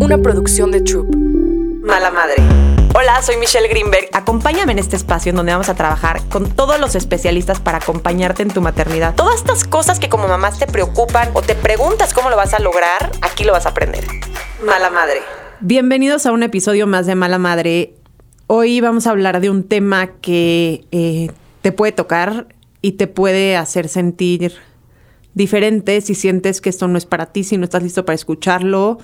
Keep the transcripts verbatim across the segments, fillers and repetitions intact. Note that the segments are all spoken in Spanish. una producción de Troop. Mala madre. Hola, soy Michelle Greenberg. Acompáñame en este espacio en donde vamos a trabajar con todos los especialistas para acompañarte en tu maternidad. Todas estas cosas que como mamás te preocupan o te preguntas cómo lo vas a lograr, aquí lo vas a aprender. Mala madre. Bienvenidos a un episodio más de Mala Madre. Hoy vamos a hablar de un tema que eh, te puede tocar y te puede hacer sentir diferente. Si sientes que esto no es para ti, si no estás listo para escucharlo,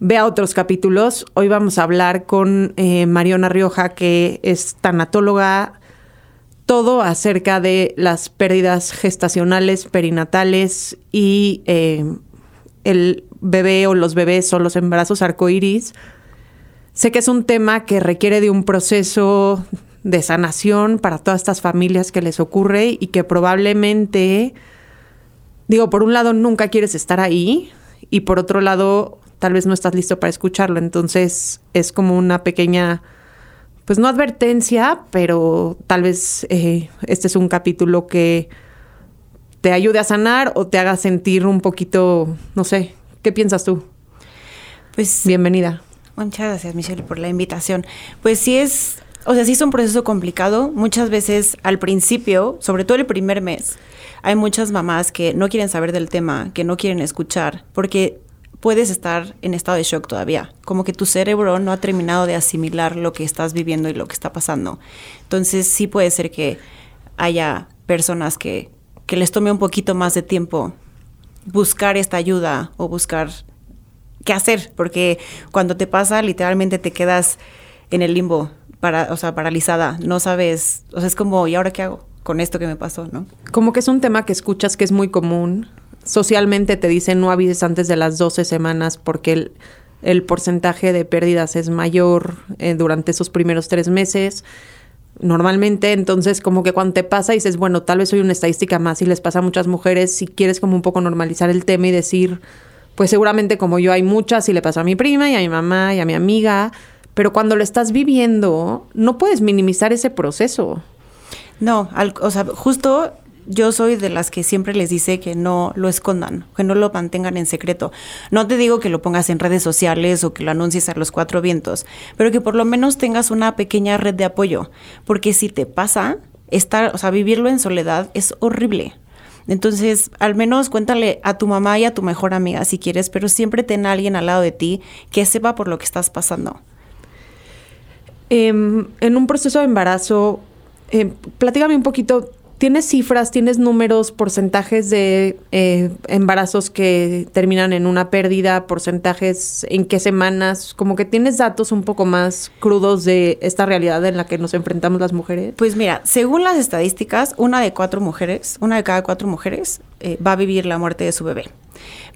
ve a otros capítulos. Hoy vamos a hablar con eh, Marion Arrioja, que es tanatóloga. Todo acerca de las pérdidas gestacionales, perinatales y eh, el bebé o los bebés o los embarazos arcoíris. Sé que es un tema que requiere de un proceso de sanación para todas estas familias que les ocurre y que probablemente, digo, por un lado nunca quieres estar ahí y por otro lado tal vez no estás listo para escucharlo. Entonces es como una pequeña, pues no advertencia, pero tal vez eh, este es un capítulo que te ayude a sanar o te haga sentir un poquito, no sé, ¿qué piensas tú? Pues bienvenida. Muchas gracias, Michelle, por la invitación. Pues sí es, o sea, sí es un proceso complicado. Muchas veces al principio, sobre todo el primer mes, hay muchas mamás que no quieren saber del tema, que no quieren escuchar, porque puedes estar en estado de shock todavía. Como que tu cerebro no ha terminado de asimilar lo que estás viviendo y lo que está pasando. Entonces, sí puede ser que haya personas que, que les tome un poquito más de tiempo buscar esta ayuda o buscar qué hacer. Porque cuando te pasa, literalmente te quedas en el limbo, para, o sea, paralizada. No sabes, o sea, es como, ¿y ahora qué hago con esto que me pasó, no? Como que es un tema que escuchas que es muy común. Socialmente te dicen no avises antes de las doce semanas porque el, el porcentaje de pérdidas es mayor eh, durante esos primeros tres meses. Normalmente, entonces, como que cuando te pasa dices, bueno, tal vez soy una estadística más y les pasa a muchas mujeres. Si quieres como un poco normalizar el tema y decir, pues seguramente como yo hay muchas y le pasó a mi prima y a mi mamá y a mi amiga. Pero cuando lo estás viviendo, no puedes minimizar ese proceso. No, al, o sea, justo... Yo soy de las que siempre les dice que no lo escondan, que no lo mantengan en secreto. No te digo que lo pongas en redes sociales o que lo anuncies a los cuatro vientos, pero que por lo menos tengas una pequeña red de apoyo. Porque si te pasa, estar, o sea, vivirlo en soledad es horrible. Entonces, al menos cuéntale a tu mamá y a tu mejor amiga si quieres, pero siempre ten a alguien al lado de ti que sepa por lo que estás pasando. Eh, en un proceso de embarazo, eh, platícame un poquito... ¿Tienes cifras, tienes números, porcentajes de eh, embarazos que terminan en una pérdida, porcentajes en qué semanas? Como que tienes datos un poco más crudos de esta realidad en la que nos enfrentamos las mujeres. Pues mira, según las estadísticas, una de cuatro mujeres, una de cada cuatro mujeres eh, va a vivir la muerte de su bebé.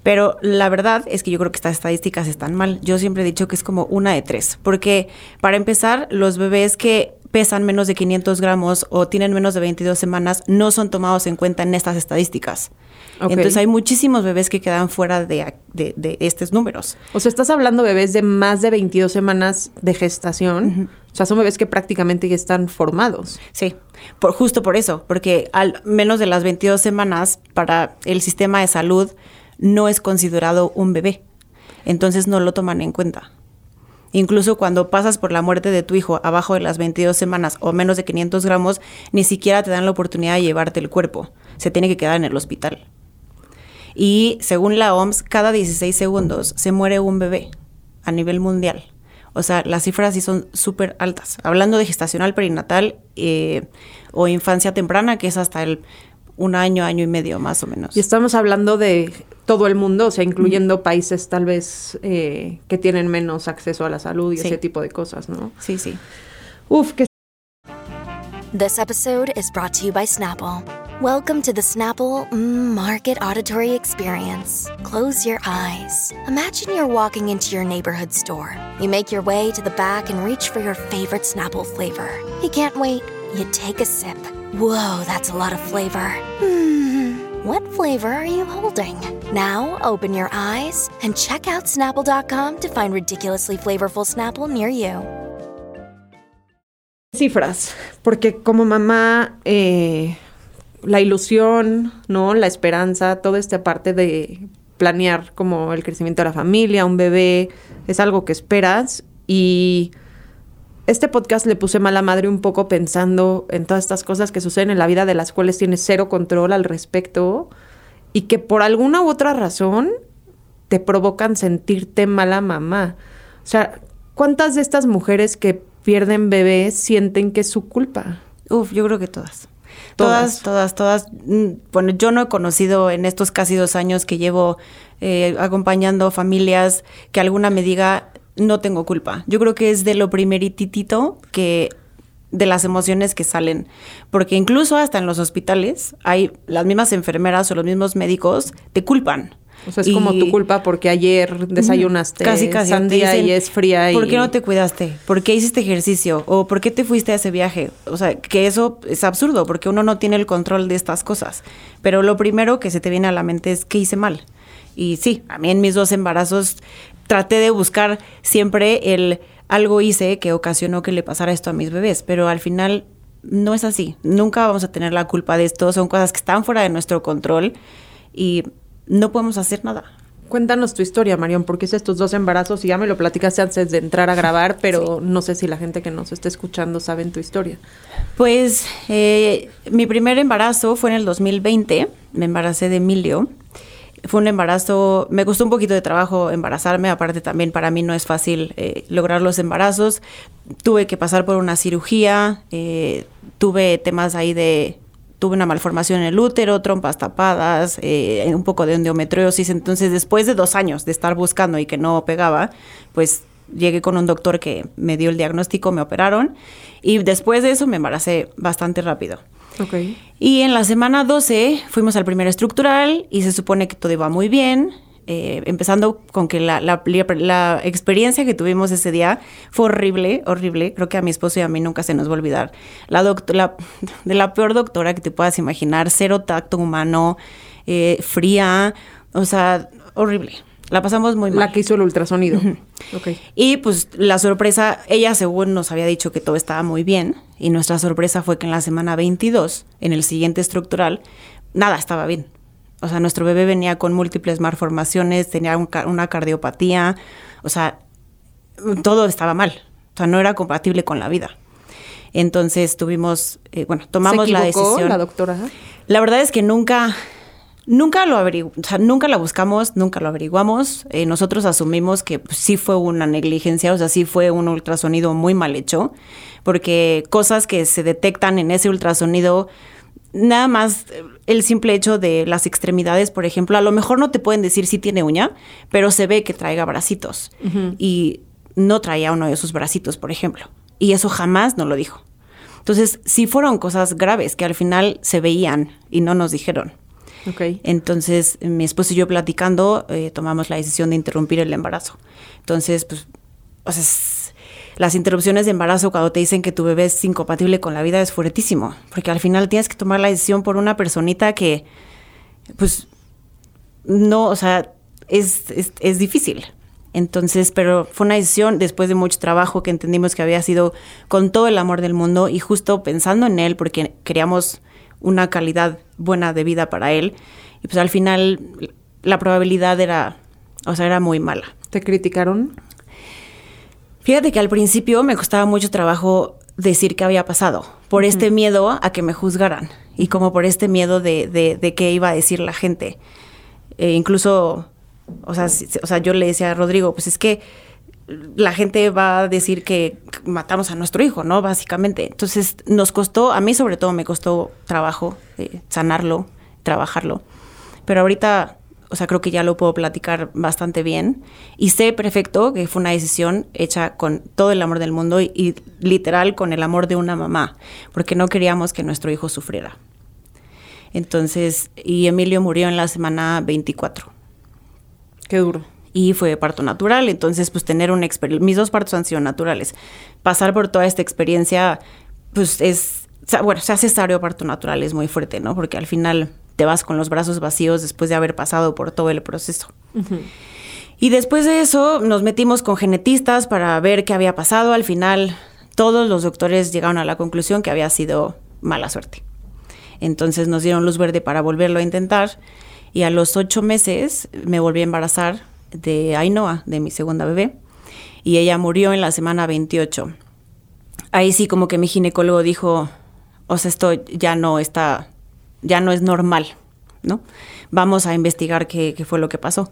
Pero la verdad es que yo creo que estas estadísticas están mal. Yo siempre he dicho que es como una de tres. Porque, para empezar, los bebés que pesan menos de quinientos gramos o tienen menos de veintidós semanas, no son tomados en cuenta en estas estadísticas. Okay. Entonces, hay muchísimos bebés que quedan fuera de, de, de estos números. O sea, estás hablando de bebés de más de veintidós semanas de gestación. Uh-huh. O sea, son bebés que prácticamente ya están formados. Sí, por, justo por eso. Porque al menos de las veintidós semanas, para el sistema de salud, no es considerado un bebé. Entonces, no lo toman en cuenta. Incluso cuando pasas por la muerte de tu hijo abajo de las veintidós semanas o menos de quinientos gramos, ni siquiera te dan la oportunidad de llevarte el cuerpo. Se tiene que quedar en el hospital. Y según la O M S, cada dieciséis segundos se muere un bebé a nivel mundial. O sea, las cifras sí son súper altas. Hablando de gestacional perinatal eh, o infancia temprana, que es hasta el un año, año y medio más o menos. Y estamos hablando de... todo el mundo, o sea, incluyendo países tal vez eh, que tienen menos acceso a la salud y sí. Ese tipo de cosas, ¿no? Sí, sí. Uf, que... This episode is brought to you by Snapple. Welcome to the Snapple Market Auditory Experience. Close your eyes. Imagine you're walking into your neighborhood store. You make your way to the back and reach for your favorite Snapple flavor. You can't wait. You take a sip. Whoa, that's a lot of flavor. Mmm. What flavor are you holding? Now open your eyes and check out Snapple punto com to find ridiculously flavorful Snapple near you. Cifras, porque como mamá, eh, la ilusión, ¿no? La esperanza, toda esta parte de planear como el crecimiento de la familia, un bebé, es algo que esperas. Y este podcast le puse mala madre un poco pensando en todas estas cosas que suceden en la vida, de las cuales tienes cero control al respecto y que por alguna u otra razón te provocan sentirte mala mamá. O sea, ¿cuántas de estas mujeres que pierden bebés sienten que es su culpa? Uf, yo creo que todas. Todas, todas, todas. Bueno, yo no he conocido en estos casi dos años que llevo eh, acompañando familias que alguna me diga, no tengo culpa. Yo creo que es de lo primerititito que... de las emociones que salen. Porque incluso hasta en los hospitales hay las mismas enfermeras o los mismos médicos te culpan. O sea, es y como tu culpa porque ayer desayunaste casi, casi, sandía dicen, y es fría. Y... ¿Por qué no te cuidaste? ¿Por qué hiciste ejercicio? ¿O por qué te fuiste a ese viaje? O sea, que eso es absurdo porque uno no tiene el control de estas cosas. Pero lo primero que se te viene a la mente es ¿qué hice mal? Y sí, a mí en mis dos embarazos traté de buscar siempre el algo hice que ocasionó que le pasara esto a mis bebés, pero al final no es así. Nunca vamos a tener la culpa de esto. Son cosas que están fuera de nuestro control y no podemos hacer nada. Cuéntanos tu historia, Marion, porque hice estos dos embarazos y ya me lo platicaste antes de entrar a grabar, pero sí. No sé si la gente que nos está escuchando sabe tu historia. Pues eh, mi primer embarazo fue en el dos mil veinte. Me embaracé de Emilio. Fue un embarazo, me costó un poquito de trabajo embarazarme, aparte también para mí no es fácil eh, lograr los embarazos. Tuve que pasar por una cirugía, eh, tuve temas ahí de, tuve una malformación en el útero, trompas tapadas, eh, un poco de endometriosis. Entonces, después de dos años de estar buscando y que no pegaba, pues llegué con un doctor que me dio el diagnóstico, me operaron y después de eso me embaracé bastante rápido. Okay. Y en la semana doce fuimos al primer estructural y se supone que todo iba muy bien, eh, empezando con que la, la, la experiencia que tuvimos ese día fue horrible, horrible. Creo que a mi esposo y a mí nunca se nos va a olvidar. La, doct- la de la peor doctora que te puedas imaginar, cero tacto humano, eh, fría, o sea, horrible. La pasamos muy mal. La que hizo el ultrasonido. Uh-huh. Okay. Y pues la sorpresa, ella según nos había dicho que todo estaba muy bien, y nuestra sorpresa fue que en la semana veintidós, en el siguiente estructural, nada estaba bien. O sea, nuestro bebé venía con múltiples malformaciones, tenía un ca- una cardiopatía, o sea, todo estaba mal. O sea, no era compatible con la vida. Entonces tuvimos, eh, bueno, tomamos la decisión. ¿Se equivocó la doctora? La verdad es que nunca... Nunca lo averigu- o sea, nunca la buscamos, nunca lo averiguamos. Eh, nosotros asumimos que pues, sí fue una negligencia, o sea, sí fue un ultrasonido muy mal hecho, porque cosas que se detectan en ese ultrasonido, nada más el simple hecho de las extremidades, por ejemplo, a lo mejor no te pueden decir si tiene uña, pero se ve que traiga bracitos. Uh-huh. Y no traía uno de sus bracitos, por ejemplo. Y eso jamás nos lo dijo. Entonces, sí fueron cosas graves que al final se veían y no nos dijeron. Okay. Entonces, mi esposo y yo platicando, eh, tomamos la decisión de interrumpir el embarazo. Entonces, pues, o sea, es, las interrupciones de embarazo cuando te dicen que tu bebé es incompatible con la vida es fuertísimo. Porque al final tienes que tomar la decisión por una personita que, pues, no, o sea, es, es, es difícil. Entonces, pero fue una decisión después de mucho trabajo que entendimos que había sido con todo el amor del mundo y justo pensando en él porque queríamos... una calidad buena de vida para él. Y pues al final la probabilidad era, o sea, era muy mala. ¿Te criticaron? Fíjate que al principio me costaba mucho trabajo decir qué había pasado, por uh-huh. este miedo a que me juzgaran y como por este miedo de, de, de qué iba a decir la gente. Eh, incluso, o sea, si, o sea, yo le decía a Rodrigo, pues es que la gente va a decir que matamos a nuestro hijo, ¿no? Básicamente. Entonces, nos costó, a mí sobre todo me costó trabajo, eh, sanarlo, trabajarlo. Pero ahorita, o sea, creo que ya lo puedo platicar bastante bien. Y sé perfecto que fue una decisión hecha con todo el amor del mundo y, y literal con el amor de una mamá, porque no queríamos que nuestro hijo sufriera. Entonces, y Emilio murió en la semana veinticuatro. Qué duro. Y fue parto natural, entonces pues tener una experiencia, mis dos partos han sido naturales. Pasar por toda esta experiencia, pues es, bueno, sea cesárea o parto natural es muy fuerte, ¿no? Porque al final te vas con los brazos vacíos después de haber pasado por todo el proceso. Uh-huh. Y después de eso nos metimos con genetistas para ver qué había pasado. Al final todos los doctores llegaron a la conclusión que había sido mala suerte. Entonces nos dieron luz verde para volverlo a intentar y a los ocho meses me volví a embarazar de Ainhoa, de mi segunda bebé. y ella murió en la semana veintiocho. Ahí sí como que mi ginecólogo dijo, o sea, esto ya no está, ya no es normal, ¿no? Vamos a investigar qué, qué fue lo que pasó.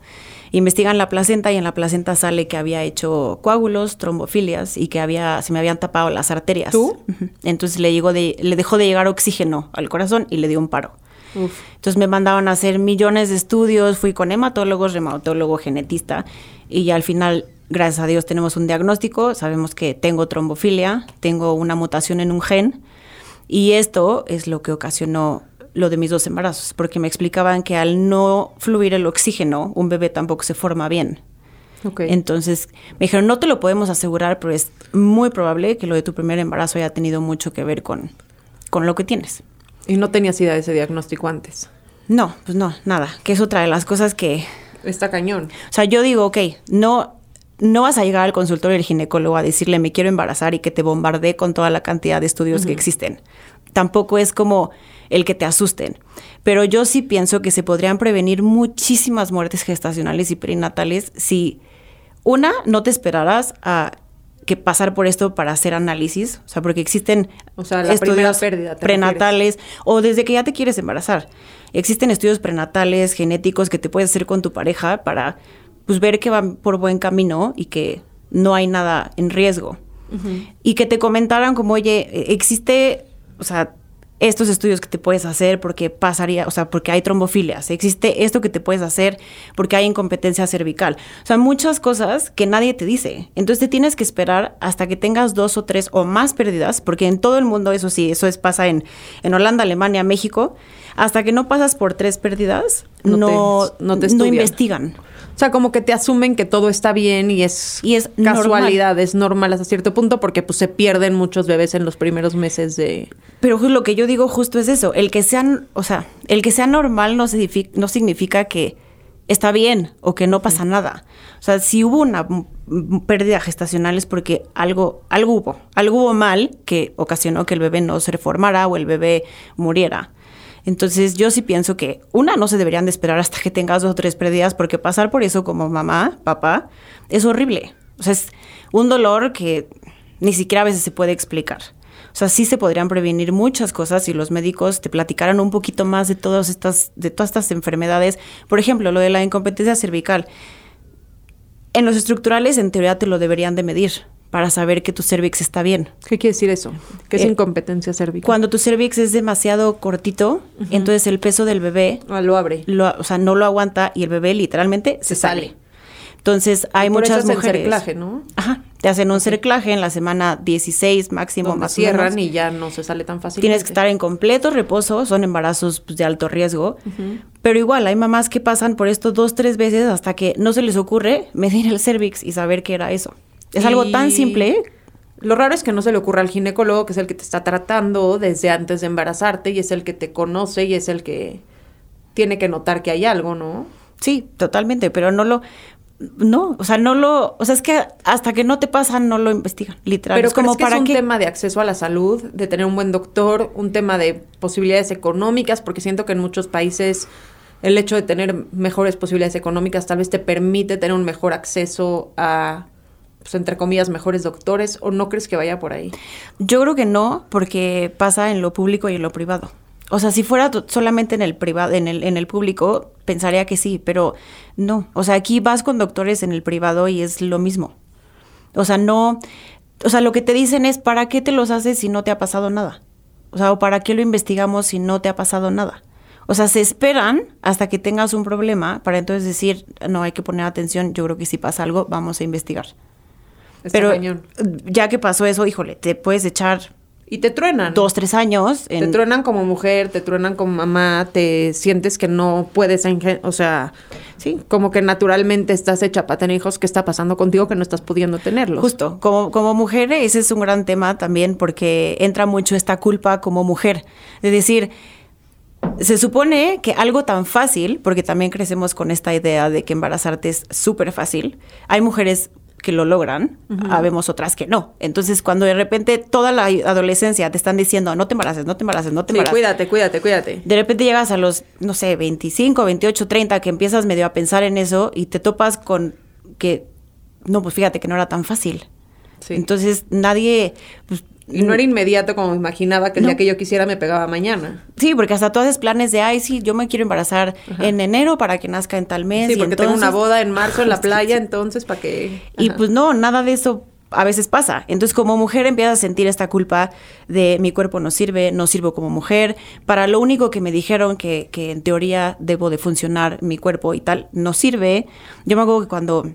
Investigan la placenta y en la placenta sale que había hecho coágulos, trombofilias y que había, se me habían tapado las arterias. ¿Tú? Entonces le, llegó de, le dejó de llegar oxígeno al corazón y le dio un paro. Uf. Entonces me mandaban a hacer millones de estudios, fui con hematólogos, reumatólogo, genetista y al final, gracias a Dios, tenemos un diagnóstico, sabemos que tengo trombofilia, tengo una mutación en un gen y esto es lo que ocasionó lo de mis dos embarazos, porque me explicaban que al no fluir el oxígeno, un bebé tampoco se forma bien. Okay. Entonces me dijeron, no te lo podemos asegurar, pero es muy probable que lo de tu primer embarazo haya tenido mucho que ver con, con lo que tienes. ¿Y no tenías idea de ese diagnóstico antes? No, pues no, nada, que es otra de las cosas que... Está cañón. O sea, yo digo, ok, no, no vas a llegar al consultorio del ginecólogo a decirle, me quiero embarazar y que te bombardee con toda la cantidad de estudios uh-huh. que existen. Tampoco es como el que te asusten. Pero yo sí pienso que se podrían prevenir muchísimas muertes gestacionales y perinatales si, una, no te esperaras a que pasar por esto para hacer análisis. O sea, porque existen o sea, la estudios pérdida, prenatales refieres. O desde que ya te quieres embarazar. Existen estudios prenatales, genéticos, que te puedes hacer con tu pareja para pues, ver que van por buen camino y que no hay nada en riesgo. Uh-huh. Y que te comentaran como, oye, existe... O sea, estos estudios que te puedes hacer porque pasaría, o sea, porque hay trombofilias. Existe esto que te puedes hacer porque hay incompetencia cervical. O sea, muchas cosas que nadie te dice. Entonces, te tienes que esperar hasta que tengas dos o tres o más pérdidas, porque en todo el mundo, eso sí, eso es, pasa en, en Holanda, Alemania, México. Hasta que no pasas por tres pérdidas, no, no, te, no, te no investigan. O sea, como que te asumen que todo está bien y es, y es casualidad, normal. Es normal hasta cierto punto porque pues, se pierden muchos bebés en los primeros meses de... Pero lo que yo digo justo es eso, el que sean, o sea, el que sea normal no, se, no significa que está bien o que no pasa nada. O sea, si hubo una pérdida gestacional es porque algo, algo hubo, algo hubo mal que ocasionó que el bebé no se reformara o el bebé muriera. Entonces, yo sí pienso que, una, no se deberían de esperar hasta que tengas dos o tres pérdidas, porque pasar por eso como mamá, papá, es horrible. O sea, es un dolor que ni siquiera a veces se puede explicar. O sea, sí se podrían prevenir muchas cosas si los médicos te platicaran un poquito más de todas estas, de todas estas enfermedades. Por ejemplo, lo de la incompetencia cervical. En los estructurales, en teoría, te lo deberían de medir para saber que tu cervix está bien. ¿Qué quiere decir eso? ¿Qué es eh, incompetencia cervical? Cuando tu cervix es demasiado cortito, uh-huh. entonces el peso del bebé... Ah, lo abre. Lo, o sea, no lo aguanta y el bebé literalmente se, se sale. sale. Entonces, hay por muchas eso es mujeres... cerclaje, ¿no? Ajá. Te hacen un cerclaje en la semana dieciséis máximo, donde más cierran o menos, y ya no se sale tan fácilmente. Tienes que estar en completo reposo. Son embarazos pues, de alto riesgo. Uh-huh. Pero igual, hay mamás que pasan por esto dos, tres veces hasta que no se les ocurre medir el cervix y saber qué era eso. Es algo tan simple. Lo raro es que no se le ocurra al ginecólogo, que es el que te está tratando desde antes de embarazarte y es el que te conoce y es el que tiene que notar que hay algo, ¿no? Sí, totalmente, pero no lo... No, o sea, no lo... O sea, es que hasta que no te pasa no lo investigan, literal. Pero es como para que es un qué? tema de acceso a la salud, de tener un buen doctor, un tema de posibilidades económicas, porque siento que en muchos países... El hecho de tener mejores posibilidades económicas tal vez te permite tener un mejor acceso a... pues, entre comillas, mejores doctores, ¿o no crees que vaya por ahí? Yo creo que no, porque pasa en lo público y en lo privado. O sea, si fuera t- solamente en el privado, en el, en el público, pensaría que sí, pero no. O sea, aquí vas con doctores en el privado y es lo mismo. O sea, no... O sea, lo que te dicen es, ¿para qué te los haces si no te ha pasado nada? O sea, ¿o para qué lo investigamos si no te ha pasado nada? O sea, se esperan hasta que tengas un problema para entonces decir, no, hay que poner atención, yo creo que si pasa algo, vamos a investigar. Este pero cañón. Ya que pasó eso, híjole, te puedes echar... Y te truenan. Dos, tres años. En... Te truenan como mujer, te truenan como mamá, te sientes que no puedes... Ingen- o sea, sí, como que naturalmente estás hecha para tener hijos. ¿Qué está pasando contigo que no estás pudiendo tenerlos? Justo. Como, como mujer, ese es un gran tema también, porque entra mucho esta culpa como mujer. De decir... Se supone que algo tan fácil, porque también crecemos con esta idea de que embarazarte es súper fácil. Hay mujeres... que lo logran, uh-huh. habemos otras que no. Entonces, cuando de repente toda la adolescencia te están diciendo, no te embaraces, no te embaraces, no te sí, embaraces. cuídate, cuídate, cuídate. De repente llegas a los, no sé, veinticinco, veintiocho, treinta, que empiezas medio a pensar en eso y te topas con que no, pues fíjate que no era tan fácil. Sí. Entonces nadie... Pues, y no era inmediato como me imaginaba que el no. día que yo quisiera me pegaba mañana. Sí, porque hasta tú haces planes de, ay, sí, yo me quiero embarazar ajá. en enero para que nazca en tal mes. Sí, y porque entonces... tengo una boda en marzo en la playa, entonces para que... Ajá. Y pues no, nada de eso a veces pasa. Entonces como mujer empiezas a sentir esta culpa de mi cuerpo no sirve, no sirvo como mujer, para lo único que me dijeron que, que en teoría debo de funcionar mi cuerpo y tal, no sirve. Yo me acuerdo que cuando...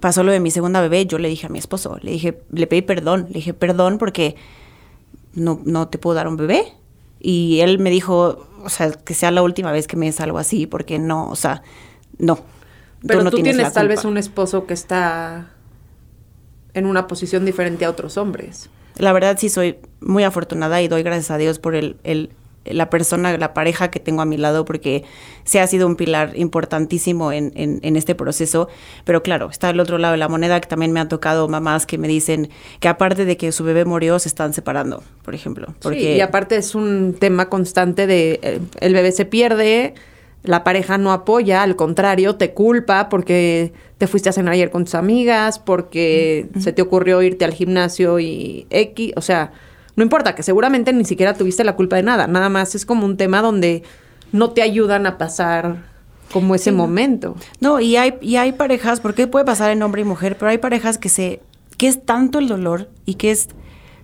pasó lo de mi segunda bebé, yo le dije a mi esposo, le dije, le pedí perdón, le dije perdón porque no, no te puedo dar un bebé. Y él me dijo, o sea, que sea la última vez que me des algo así, porque no, o sea, no. Pero tú, no tú tienes, tienes tal vez un esposo que está en una posición diferente a otros hombres. La verdad sí soy muy afortunada y doy gracias a Dios por el, el la persona, la pareja que tengo a mi lado, porque se ha sido un pilar importantísimo en, en, en este proceso. Pero claro, está el otro lado de la moneda, que también me han tocado mamás que me dicen que aparte de que su bebé murió, se están separando, por ejemplo. Porque sí, y aparte es un tema constante de eh, el bebé se pierde, la pareja no apoya, al contrario, te culpa porque te fuiste a cenar ayer con tus amigas, porque mm-hmm. se te ocurrió irte al gimnasio y X, o sea... No importa, que seguramente ni siquiera tuviste la culpa de nada. Nada más es como un tema donde no te ayudan a pasar como ese sí. momento. No, y hay, y hay parejas, porque puede pasar en hombre y mujer, pero hay parejas que se que es tanto el dolor y que es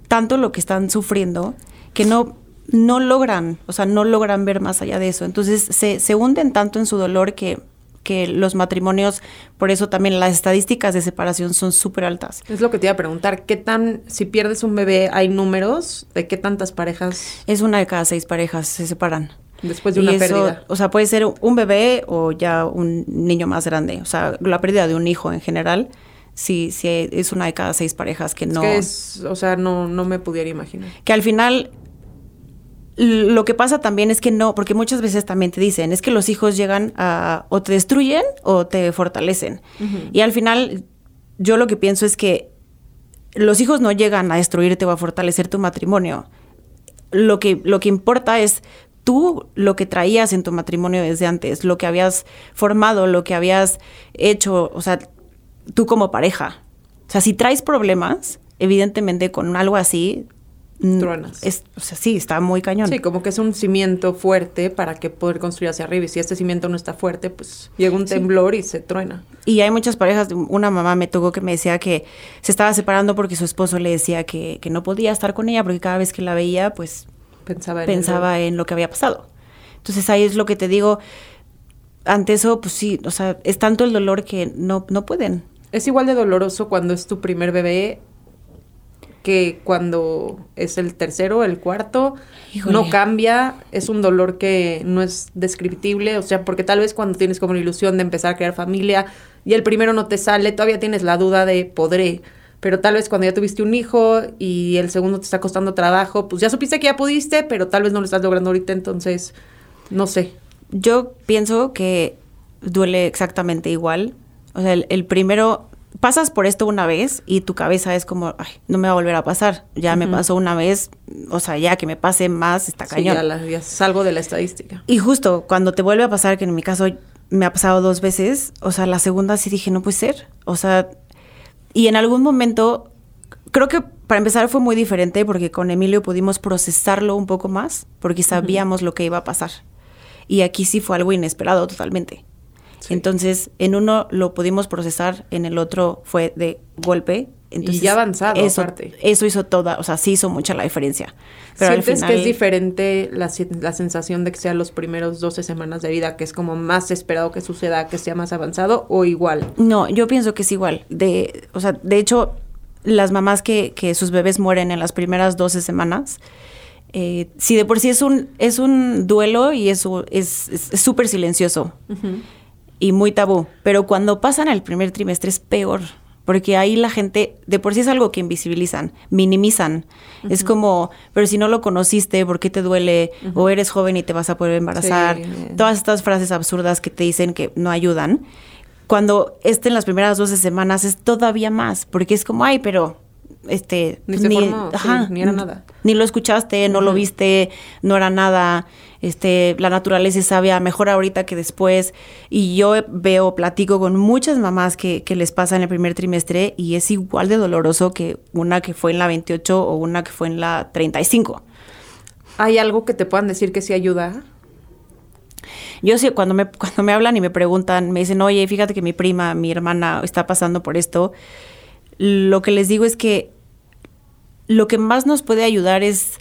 tanto lo que están sufriendo que no, no logran, o sea, no logran ver más allá de eso. Entonces se, se hunden tanto en su dolor que... que los matrimonios, por eso también las estadísticas de separación son súper altas. Es lo que te iba a preguntar, ¿qué tan, si pierdes un bebé, hay números de qué tantas parejas? Es una de cada seis parejas se separan. Después de una eso, pérdida. O sea, puede ser un bebé o ya un niño más grande. O sea, la pérdida de un hijo en general, sí, sí es una de cada seis parejas que es no... Que es, o sea, no, no me pudiera imaginar. Que al final... Lo que pasa también es que no, porque muchas veces también te dicen, es que los hijos llegan a, o te destruyen o te fortalecen. Uh-huh. Y al final, yo lo que pienso es que los hijos no llegan a destruirte o a fortalecer tu matrimonio. Lo que, lo que importa es tú, lo que traías en tu matrimonio desde antes, lo que habías formado, lo que habías hecho, o sea, tú como pareja. O sea, si traes problemas, evidentemente con algo así... Truenas. Es, o sea, sí, está muy cañón. Sí, como que es un cimiento fuerte para que poder construir hacia arriba. Y si este cimiento no está fuerte, pues llega un temblor sí. y se truena. Y hay muchas parejas. Una mamá me tocó que me decía que se estaba separando porque su esposo le decía que, que no podía estar con ella porque cada vez que la veía, pues pensaba en, pensaba en lo que había pasado. Entonces ahí es lo que te digo. Ante eso, pues sí, o sea, es tanto el dolor que no, no pueden. Es igual de doloroso cuando es tu primer bebé que cuando es el tercero, el cuarto, híjole. No cambia, es un dolor que no es descriptible, o sea, porque tal vez cuando tienes como la ilusión de empezar a crear familia y el primero no te sale, todavía tienes la duda de podré, pero tal vez cuando ya tuviste un hijo y el segundo te está costando trabajo, pues ya supiste que ya pudiste, pero tal vez no lo estás logrando ahorita, entonces, no sé. Yo pienso que duele exactamente igual, o sea, el, el primero... Pasas por esto una vez y tu cabeza es como, ay, no me va a volver a pasar. Ya uh-huh. me pasó una vez, o sea, ya que me pase más, está sí, cañón. Ya, la, ya salgo de la estadística. Y justo cuando te vuelve a pasar, que en mi caso me ha pasado dos veces, o sea, la segunda sí dije, no puede ser. O sea, y en algún momento, creo que para empezar fue muy diferente porque con Emilio pudimos procesarlo un poco más porque sabíamos uh-huh. lo que iba a pasar. Y aquí sí fue algo inesperado totalmente. Sí. Entonces, en uno lo pudimos procesar, en el otro fue de golpe. Entonces, y ya avanzado, eso, aparte. Eso hizo toda, o sea, sí hizo mucha la diferencia. Pero ¿sientes al final, que es diferente la, la sensación de que sean los primeros doce semanas de vida, que es como más esperado que suceda, que sea más avanzado, o igual? No, yo pienso que es igual. De, o sea, de hecho, las mamás que, que sus bebés mueren en las primeras doce semanas... Eh, si de por sí es un, es un duelo y eso es súper silencioso. Uh-huh. Y muy tabú, pero cuando pasan al primer trimestre es peor, porque ahí la gente, de por sí es algo que invisibilizan, minimizan. Uh-huh. Es como, pero si no lo conociste, ¿por qué te duele? Uh-huh. O eres joven y te vas a poder embarazar. Sí, yeah. Todas estas frases absurdas que te dicen que no ayudan. Cuando estén en las primeras doce semanas es todavía más, porque es como, ay, pero este... Ni se ni, formó, ajá, sí, ni era nada. Ni lo escuchaste, no uh-huh. lo viste, no era nada. Este, la naturaleza es sabia, mejor ahorita que después. Y yo veo, platico con muchas mamás que, que les pasa en el primer trimestre y es igual de doloroso que una que fue en la veintiocho o una que fue en la treinta y cinco. ¿Hay algo que te puedan decir que sí ayuda? Yo sí, cuando me, cuando me hablan y me preguntan, me dicen, oye, fíjate que mi prima, mi hermana está pasando por esto. Lo que les digo es que lo que más nos puede ayudar es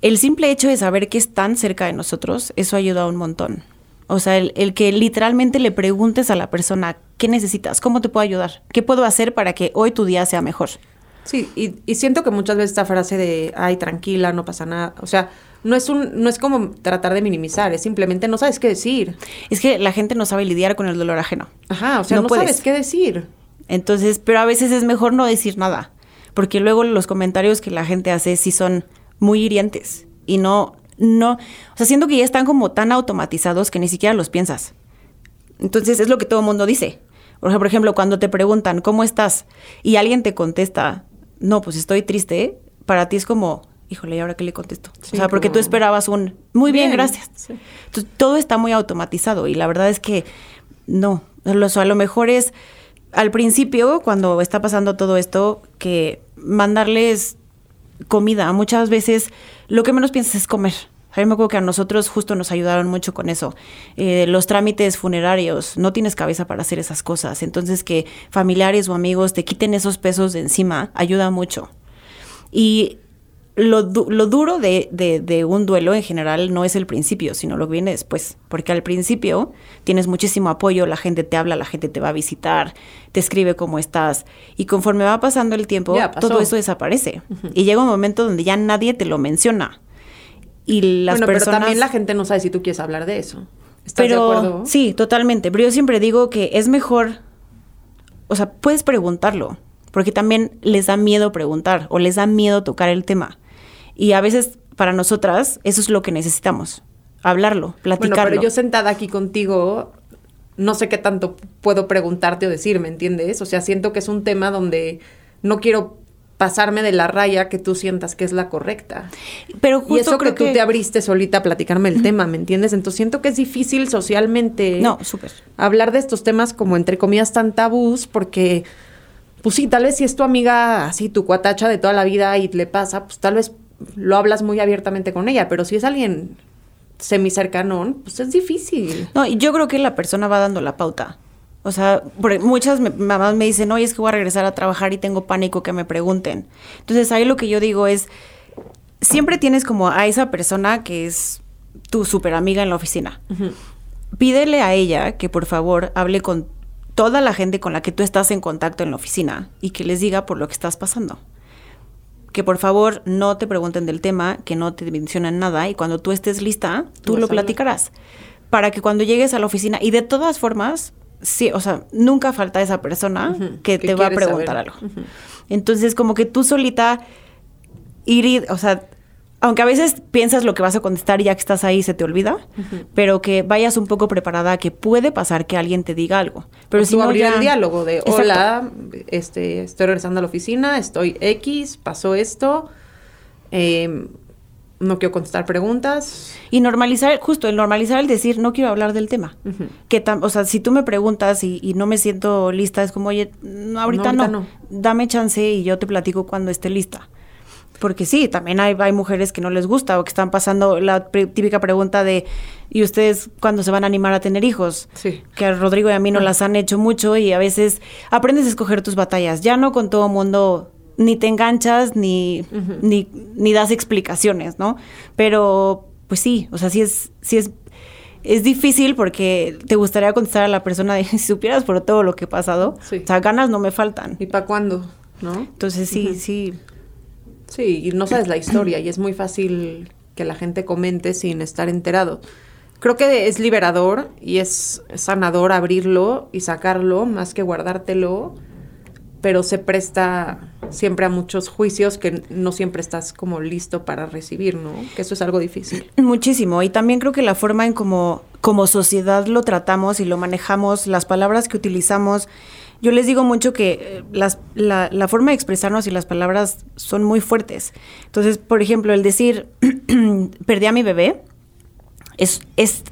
el simple hecho de saber que están cerca de nosotros. Eso ayuda un montón. O sea, el, el que literalmente le preguntes a la persona, ¿qué necesitas? ¿Cómo te puedo ayudar? ¿Qué puedo hacer para que hoy tu día sea mejor? Sí, y, y siento que muchas veces esta frase de, ay, tranquila, no pasa nada, o sea, no es un, no es como tratar de minimizar, es simplemente no sabes qué decir. Es que la gente no sabe lidiar con el dolor ajeno. Ajá, o sea, no, no sabes qué decir. Entonces, pero a veces es mejor no decir nada, porque luego los comentarios que la gente hace sí son muy hirientes y no, no, o sea, siento que ya están como tan automatizados que ni siquiera los piensas. Entonces, es lo que todo el mundo dice. O sea, por ejemplo, cuando te preguntan, ¿cómo estás? Y alguien te contesta, no, pues estoy triste, para ti es como, híjole, ¿y ahora qué le contesto? Sí, o sea, porque como... tú esperabas un, muy bien, bien gracias. Sí. Entonces, todo está muy automatizado y la verdad es que no. O sea, a lo mejor es, al principio, cuando está pasando todo esto, que mandarles comida. Muchas veces lo que menos piensas es comer. A mí me acuerdo que a nosotros justo nos ayudaron mucho con eso. Eh, los trámites funerarios, no tienes cabeza para hacer esas cosas. Entonces, que familiares o amigos te quiten esos pesos de encima ayuda mucho. Y lo, du- lo duro de, de, de un duelo en general no es el principio, sino lo que viene después. Porque al principio tienes muchísimo apoyo, la gente te habla, la gente te va a visitar, te escribe cómo estás. Y conforme va pasando el tiempo, todo eso desaparece. Uh-huh. Y llega un momento donde ya nadie te lo menciona. Y las bueno, personas... pero también la gente no sabe si tú quieres hablar de eso. ¿Estás pero, de acuerdo? Sí, totalmente. Pero yo siempre digo que es mejor... O sea, puedes preguntarlo. Porque también les da miedo preguntar o les da miedo tocar el tema. Y a veces, para nosotras, eso es lo que necesitamos. Hablarlo, platicarlo. Bueno, pero yo sentada aquí contigo, no sé qué tanto puedo preguntarte o decir, ¿me entiendes? O sea, siento que es un tema donde no quiero... pasarme de la raya que tú sientas que es la correcta. Pero justo y eso creo que tú que... te abriste solita a platicarme el mm-hmm. tema, ¿me entiendes? Entonces siento que es difícil socialmente no, súper. hablar de estos temas como entre comillas tan tabús porque, pues sí, tal vez si es tu amiga así, tu cuatacha de toda la vida y le pasa, pues tal vez lo hablas muy abiertamente con ella, pero si es alguien semicercanón, pues es difícil. No, y yo creo que la persona va dando la pauta. O sea, muchas me, mamás me dicen, oye, es que voy a regresar a trabajar y tengo pánico que me pregunten. Entonces, ahí lo que yo digo es, siempre tienes como a esa persona que es tu súper amiga en la oficina. Uh-huh. Pídele a ella que, por favor, hable con toda la gente con la que tú estás en contacto en la oficina y que les diga por lo que estás pasando. Que, por favor, no te pregunten del tema, que no te mencionen nada y cuando tú estés lista, tú, tú lo platicarás. Para que cuando llegues a la oficina, y de todas formas... Sí, o sea, nunca falta esa persona uh-huh, que te va a preguntar saber. algo. Uh-huh. Entonces, como que tú solita ir y, o sea, aunque a veces piensas lo que vas a contestar y ya que estás ahí se te olvida, uh-huh. pero que vayas un poco preparada, que puede pasar que alguien te diga algo. Pero si no abrir ya... el diálogo de, hola, Exacto. este, estoy regresando a la oficina, estoy X, pasó esto, eh, no quiero contestar preguntas. Y normalizar, justo, el normalizar el decir, no quiero hablar del tema. Uh-huh. Que tam, o sea, si tú me preguntas y, y no me siento lista, es como, oye, no, ahorita, no, ahorita no. no, dame chance y yo te platico cuando esté lista. Porque sí, también hay, hay mujeres que no les gusta o que están pasando la pre- típica pregunta de, ¿y ustedes cuándo se van a animar a tener hijos? Sí. Que a Rodrigo y a mí no uh-huh. las han hecho mucho y a veces aprendes a escoger tus batallas. Ya no con todo mundo... ni te enganchas, ni, uh-huh. ni, ni das explicaciones, ¿no? Pero, pues sí, o sea, sí es, sí es, es difícil porque te gustaría contestar a la persona de, si supieras por todo lo que he pasado, sí. o sea, ganas no me faltan. ¿Y para cuándo? ¿No? Entonces, sí, uh-huh. sí. Sí, y no sabes la historia y es muy fácil que la gente comente sin estar enterado. Creo que es liberador y es sanador abrirlo y sacarlo más que guardártelo, pero se presta... siempre a muchos juicios que no siempre estás como listo para recibir, ¿no? Que eso es algo difícil. Muchísimo. Y también creo que la forma en como, como sociedad lo tratamos y lo manejamos, las palabras que utilizamos, Yo les digo mucho que las, la, la forma de expresarnos y las palabras son muy fuertes. Entonces, por ejemplo, el decir perdí a mi bebé es, es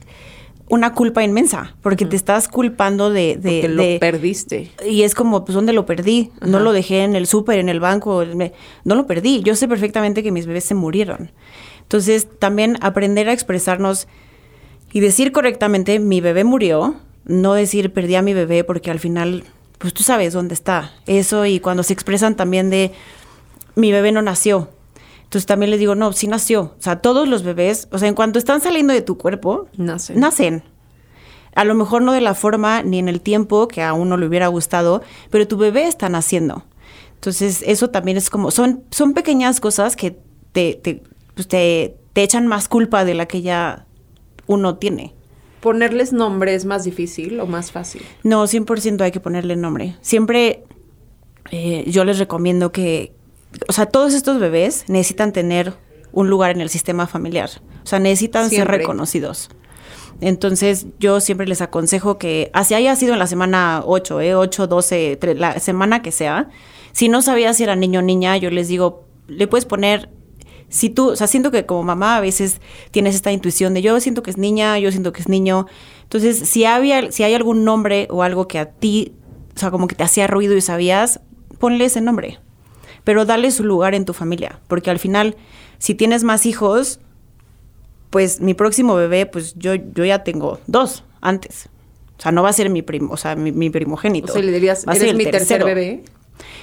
una culpa inmensa, porque uh-huh. te estás culpando de... de porque de, lo perdiste. Y es como, pues, ¿dónde lo perdí? Uh-huh. No lo dejé en el súper, en el banco, me, no lo perdí. Yo sé perfectamente que mis bebés se murieron. Entonces, también aprender a expresarnos y decir correctamente, mi bebé murió, no decir perdí a mi bebé, porque al final, pues, tú sabes dónde está. Eso, y cuando se expresan también de, mi bebé no nació. Entonces, también les digo, no, sí nació. O sea, todos los bebés, o sea, en cuanto están saliendo de tu cuerpo, nacen. nacen. A lo mejor no de la forma ni en el tiempo que a uno le hubiera gustado, pero tu bebé está naciendo. Entonces, eso también es como, son, son pequeñas cosas que te, te, pues te, te echan más culpa de la que ya uno tiene. ¿Ponerles nombre es más difícil o más fácil? No, cien por ciento hay que ponerle nombre. Siempre eh, yo les recomiendo que, o sea, todos estos bebés necesitan tener un lugar en el sistema familiar. O sea, necesitan siempre ser reconocidos. Entonces, yo siempre les aconsejo que, así haya sido en la semana ocho, ¿eh? ocho, doce, tres, la semana que sea. Si no sabías si era niño o niña, yo les digo, le puedes poner... Si tú, o sea, siento que como mamá a veces tienes esta intuición de yo siento que es niña, yo siento que es niño. Entonces, si había, si hay algún nombre o algo que a ti, o sea, como que te hacía ruido y sabías, ponle ese nombre. Pero dale su lugar en tu familia, porque al final, si tienes más hijos, pues mi próximo bebé, pues yo, yo ya tengo dos antes. O sea, no va a ser mi primo, o sea, mi, mi primogénito. O sea, le dirías, eres mi tercer bebé.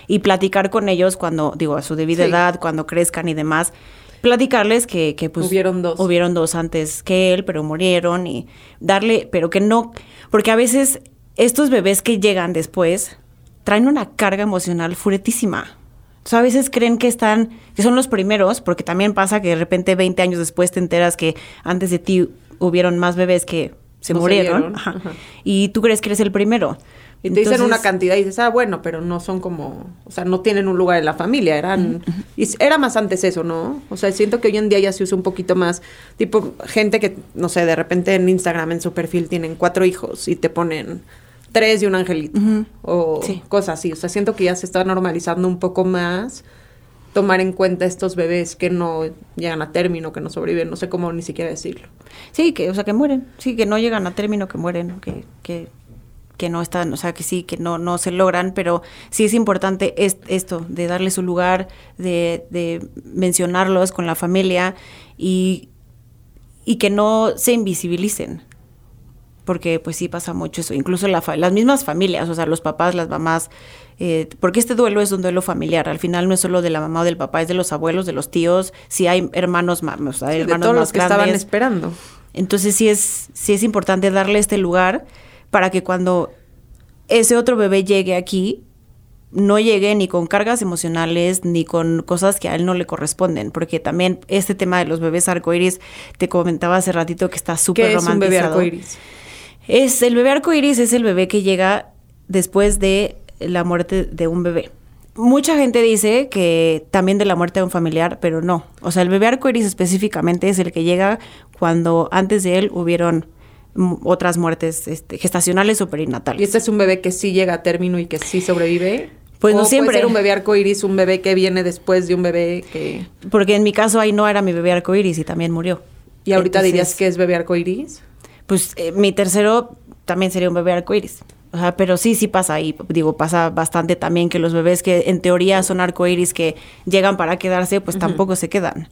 Y platicar con ellos cuando, digo, a su debida sí. edad, cuando crezcan y demás, platicarles que, que pues... Hubieron dos. Hubieron dos antes que él, pero murieron, y darle, pero que no... Porque a veces estos bebés que llegan después traen una carga emocional fuertísima. Entonces, a veces creen que están, que son los primeros, porque también pasa que de repente veinte años después te enteras que antes de ti hubieron más bebés que se no murieron. Se Ajá. Ajá. Y tú crees que eres el primero. Y te Entonces, dicen una cantidad y dices, ah, bueno, pero no son como... O sea, no tienen un lugar en la familia, eran... y era más antes eso, ¿no? O sea, siento que hoy en día ya se usa un poquito más... Tipo, gente que, no sé, de repente en Instagram, en su perfil, tienen cuatro hijos y te ponen tres y un angelito. Uh-huh. O sí. cosas así. O sea, siento que ya se está normalizando un poco más tomar en cuenta estos bebés que no llegan a término, que no sobreviven, no sé cómo ni siquiera decirlo. Sí, que, o sea, que mueren. Sí, que no llegan a término, que mueren, que... que... que no están, o sea, que sí, que no, no se logran, pero sí es importante es, esto, de darle su lugar, de, de mencionarlos con la familia y, y que no se invisibilicen, porque pues sí pasa mucho eso, incluso la fa- las mismas familias, o sea, los papás, las mamás, eh, porque este duelo es un duelo familiar, al final no es solo de la mamá o del papá, es de los abuelos, de los tíos, si sí hay hermanos, ma- o sea, hay sí, hermanos de todos más los que grandes, estaban esperando. Entonces sí es, sí es importante darle este lugar, para que cuando ese otro bebé llegue aquí, no llegue ni con cargas emocionales, ni con cosas que a él no le corresponden. Porque también este tema de los bebés arcoíris, te comentaba hace ratito que está súper romantizado. ¿Qué es un bebé arcoíris? Es, el bebé arcoíris es el bebé que llega después de la muerte de un bebé. Mucha gente dice que también de la muerte de un familiar, pero no. O sea, el bebé arcoíris específicamente es el que llega cuando antes de él hubieron... otras muertes este, gestacionales o perinatales. ¿Y este es un bebé que sí llega a término y que sí sobrevive? Pues no siempre. ¿O puede ser un bebé arcoíris, un bebé que viene después de un bebé que...? Porque en mi caso Ainhoa era mi bebé arcoíris y también murió. ¿Y ahorita Entonces, dirías que es bebé arcoíris? Pues eh, mi tercero también sería un bebé arcoíris. O sea, pero sí, sí pasa, y digo, pasa bastante también que los bebés que en teoría son arcoíris, que llegan para quedarse, pues uh-huh. tampoco se quedan.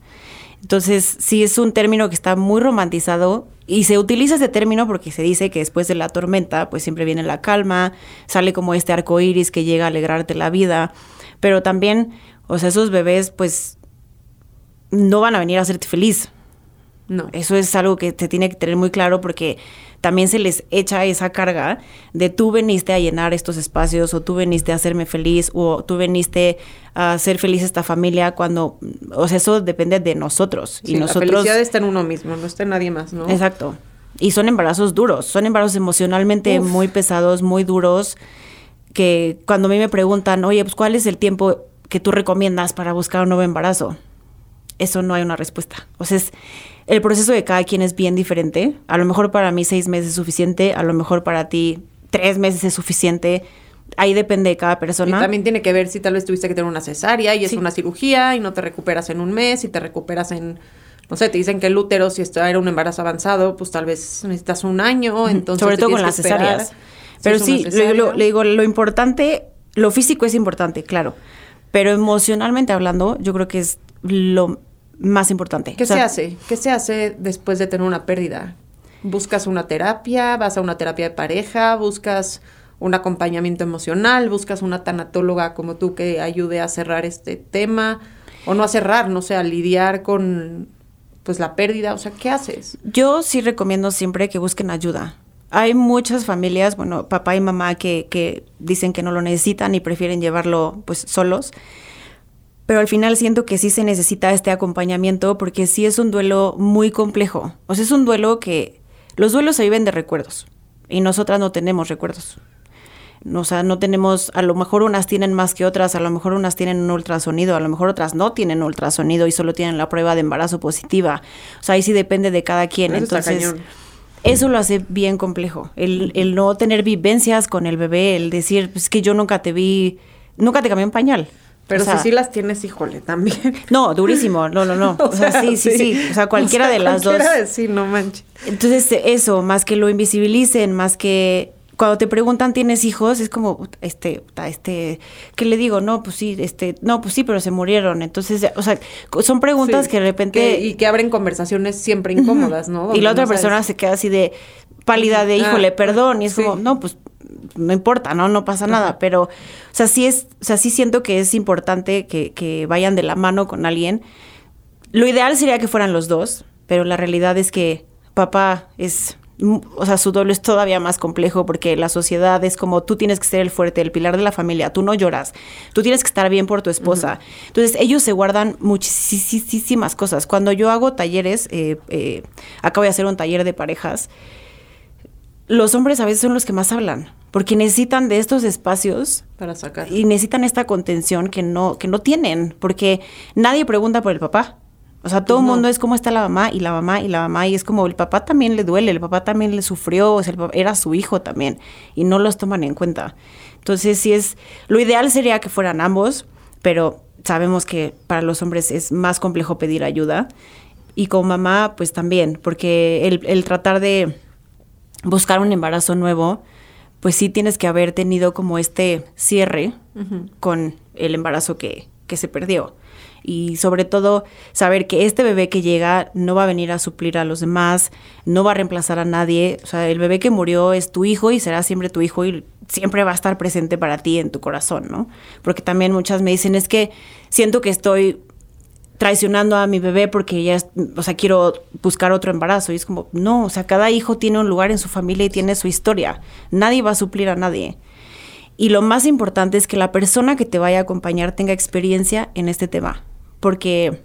Entonces, sí es un término que está muy romantizado y se utiliza ese término porque se dice que después de la tormenta, pues siempre viene la calma, sale como este arco iris que llega a alegrarte la vida. Pero también, o sea, esos bebés, pues, no van a venir a hacerte feliz. No. Eso es algo que te tiene que tener muy claro porque también se les echa esa carga de tú veniste a llenar estos espacios o tú veniste a hacerme feliz o tú veniste a hacer feliz esta familia cuando... O sea, eso depende de nosotros. Sí, y nosotros, la felicidad está en uno mismo, no está en nadie más, ¿no? Exacto. Y son embarazos duros, son embarazos emocionalmente Uf. muy pesados, muy duros, que cuando a mí me preguntan, oye, pues ¿cuál es el tiempo que tú recomiendas para buscar un nuevo embarazo? Eso no hay una respuesta. O sea, es... El proceso de cada quien es bien diferente. A lo mejor para mí seis meses es suficiente, a lo mejor para ti tres meses es suficiente. ahí depende de cada persona. Y también tiene que ver si tal vez tuviste que tener una cesárea y es sí. una cirugía y no te recuperas en un mes y te recuperas en... No sé, te dicen que el útero, si esto era un embarazo avanzado, pues tal vez necesitas un año, entonces... Sobre todo con las cesáreas. Pero sí, le, lo, le digo, lo importante, lo físico es importante, claro. Pero emocionalmente hablando, yo creo que es lo más importante. ¿Qué o sea, se hace? ¿Qué se hace después de tener una pérdida? ¿Buscas una terapia? ¿Vas a una terapia de pareja? ¿Buscas un acompañamiento emocional? ¿Buscas una tanatóloga como tú que ayude a cerrar este tema? O no a cerrar, no sé, a lidiar con... pues la pérdida, o sea, ¿qué haces? Yo sí recomiendo siempre que busquen ayuda. Hay muchas familias, bueno, papá y mamá que, que dicen que no lo necesitan y prefieren llevarlo pues solos, pero al final siento que sí se necesita este acompañamiento porque sí es un duelo muy complejo. O sea, es un duelo que los duelos se viven de recuerdos y nosotras no tenemos recuerdos. O sea, no tenemos, a lo mejor unas tienen más que otras, a lo mejor unas tienen un ultrasonido, a lo mejor otras no tienen ultrasonido y solo tienen la prueba de embarazo positiva. O sea, ahí sí depende de cada quien. Eso entonces, eso lo hace bien complejo. El, el no tener vivencias con el bebé, el decir, pues que yo nunca te vi, nunca te cambié un pañal. Pero o sea, si sí las tienes, híjole, también. No, durísimo, no, no, no. O, o sea, sea, sí, sí, sí. O sea, cualquiera o sea, de las cualquiera dos. De sí, no manches. Entonces, eso, más que lo invisibilicen, más que... Cuando te preguntan, ¿tienes hijos? Es como, este, este, ¿qué le digo? No, pues sí, este, no, pues sí, pero se murieron. Entonces, o sea, son preguntas sí, que de repente... Que, y que abren conversaciones siempre incómodas, ¿no? Donde y la otra no persona sabes. Se queda así de pálida de, híjole, ah, perdón. Y es sí. como, no, pues no importa, ¿no? No pasa nada. Ajá. Pero, o sea, sí es, o sea, sí siento que es importante que, que vayan de la mano con alguien. Lo ideal sería que fueran los dos, pero la realidad es que papá es... O sea, su duelo es todavía más complejo porque la sociedad es como tú tienes que ser el fuerte, el pilar de la familia, tú no lloras, tú tienes que estar bien por tu esposa. Uh-huh. Entonces, ellos se guardan muchísimas cosas. Cuando yo hago talleres, eh, eh, acabo de hacer un taller de parejas, los hombres a veces son los que más hablan porque necesitan de estos espacios para sacar y necesitan esta contención que no, que no tienen porque nadie pregunta por el papá. O sea, todo el pues no. mundo es cómo está la mamá y la mamá y la mamá. Y es como el papá también le duele, el papá también le sufrió, o sea, el papá era su hijo también. Y no los toman en cuenta. Entonces, sí es... Lo ideal sería que fueran ambos, pero sabemos que para los hombres es más complejo pedir ayuda. Y con mamá, pues también, porque el, el tratar de buscar un embarazo nuevo, pues sí tienes que haber tenido como este cierre uh-huh. con el embarazo que, que se perdió. Y sobre todo saber que este bebé que llega no va a venir a suplir a los demás, no va a reemplazar a nadie. O sea, el bebé que murió es tu hijo y será siempre tu hijo y siempre va a estar presente para ti en tu corazón, ¿no? Porque también muchas me dicen, es que siento que estoy traicionando a mi bebé porque ya, o sea, quiero buscar otro embarazo. Y es como, no, o sea, cada hijo tiene un lugar en su familia y tiene su historia. Nadie va a suplir a nadie. Y lo más importante es que la persona que te vaya a acompañar tenga experiencia en este tema. Porque,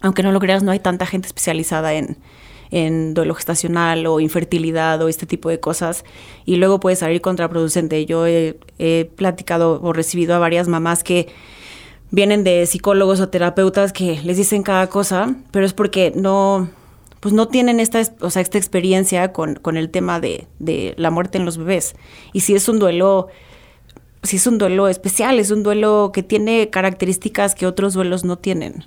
aunque no lo creas, no hay tanta gente especializada en, en duelo gestacional o infertilidad o este tipo de cosas. Y luego puede salir contraproducente. Yo he, he platicado o recibido a varias mamás que vienen de psicólogos o terapeutas que les dicen cada cosa, pero es porque no, pues no tienen esta, o sea, esta experiencia con, con el tema de, de la muerte en los bebés. Y si es un duelo... Sí, es un duelo especial, es un duelo que tiene características que otros duelos no tienen.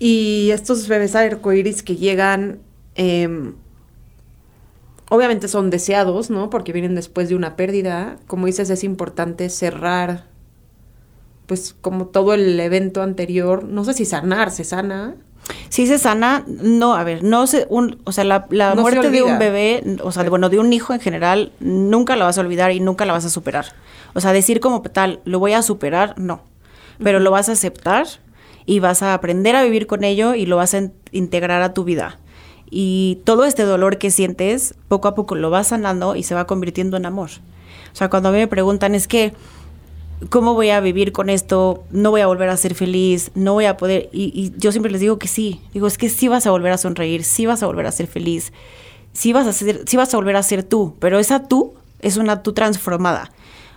Y estos bebés arcoíris que llegan, eh, obviamente son deseados, ¿no? Porque vienen después de una pérdida. Como dices, es importante cerrar, pues, como todo el evento anterior. No sé si sanar, ¿se sana? Sí se sana, no, a ver, no se, un, o sea, la, la no muerte se de un bebé, o sea, de, bueno, de un hijo en general, nunca la vas a olvidar y nunca la vas a superar. O sea, decir como tal, lo voy a superar, no, pero uh-huh. lo vas a aceptar y vas a aprender a vivir con ello y lo vas a in- integrar a tu vida. Y todo este dolor que sientes, poco a poco lo vas sanando y se va convirtiendo en amor. O sea, cuando a mí me preguntan, es que... ¿Cómo voy a vivir con esto? No voy a volver a ser feliz, no voy a poder... Y, y yo siempre les digo que sí. Digo, es que sí vas a volver a sonreír, sí vas a volver a ser feliz, sí vas a ser, sí vas a volver a ser tú. Pero esa tú es una tú transformada.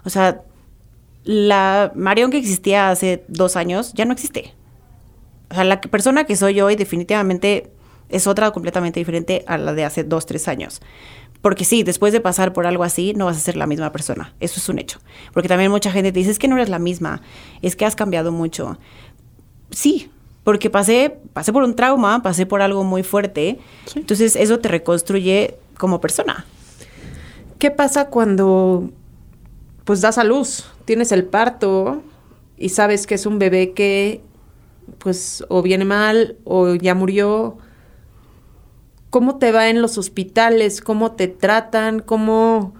O sea, la Marion que existía hace dos años ya no existe. O sea, la persona que soy hoy definitivamente es otra completamente diferente a la de hace dos, tres años. Porque sí, después de pasar por algo así, no vas a ser la misma persona. Eso es un hecho. Porque también mucha gente te dice, es que no eres la misma, es que has cambiado mucho. Sí, porque pasé, pasé por un trauma, pasé por algo muy fuerte. Sí. Entonces, eso te reconstruye como persona. ¿Qué pasa cuando, pues, das a luz? Tienes el parto y sabes que es un bebé que, pues, o viene mal o ya murió. ¿Cómo te va en los hospitales? ¿Cómo te tratan? ¿Cómo...?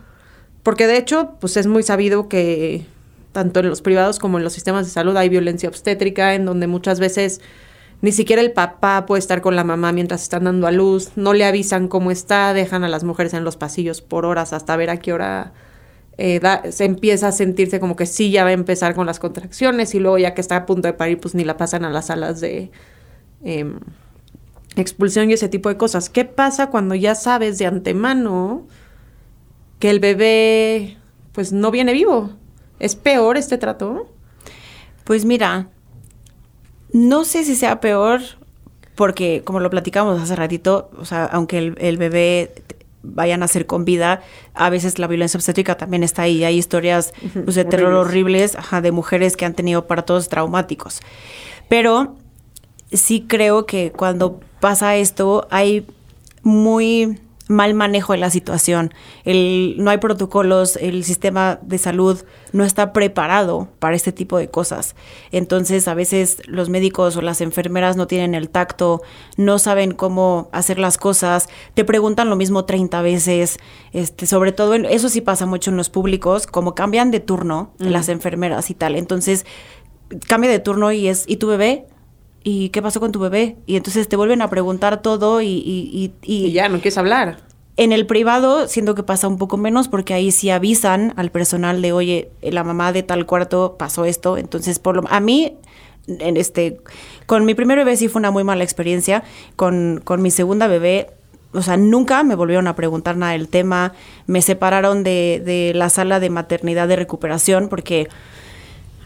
Porque, de hecho, pues es muy sabido que tanto en los privados como en los sistemas de salud hay violencia obstétrica, en donde muchas veces ni siquiera el papá puede estar con la mamá mientras están dando a luz, no le avisan cómo está, dejan a las mujeres en los pasillos por horas hasta ver a qué hora eh, da, se empieza a sentirse como que sí, ya va a empezar con las contracciones, y luego ya que está a punto de parir, pues ni la pasan a las salas de... Eh, expulsión y ese tipo de cosas. ¿Qué pasa cuando ya sabes de antemano que el bebé, pues, no viene vivo? ¿Es peor este trato? Pues mira, no sé si sea peor porque, como lo platicamos hace ratito, o sea, aunque el, el bebé vaya a nacer con vida, a veces la violencia obstétrica también está ahí. Hay historias, pues, de terror horribles, ajá, de mujeres que han tenido partos traumáticos. Pero sí creo que cuando pasa esto, hay muy mal manejo de la situación. El, no hay protocolos, el sistema de salud no está preparado para este tipo de cosas. Entonces, a veces los médicos o las enfermeras no tienen el tacto, no saben cómo hacer las cosas, te preguntan lo mismo treinta veces, este, sobre todo, en, eso sí pasa mucho en los públicos, como cambian de turno mm. las enfermeras y tal. Entonces, cambia de turno y es, ¿y tu bebé? ¿Y qué pasó con tu bebé? Y entonces te vuelven a preguntar todo y... Y, y, y, y ya, no quieres hablar. En el privado siento que pasa un poco menos porque ahí sí avisan al personal de, oye, la mamá de tal cuarto pasó esto. Entonces, por lo, a mí, en este, con mi primer bebé sí fue una muy mala experiencia. Con, con mi segunda bebé, o sea, nunca me volvieron a preguntar nada del tema. Me separaron de, de la sala de maternidad de recuperación porque...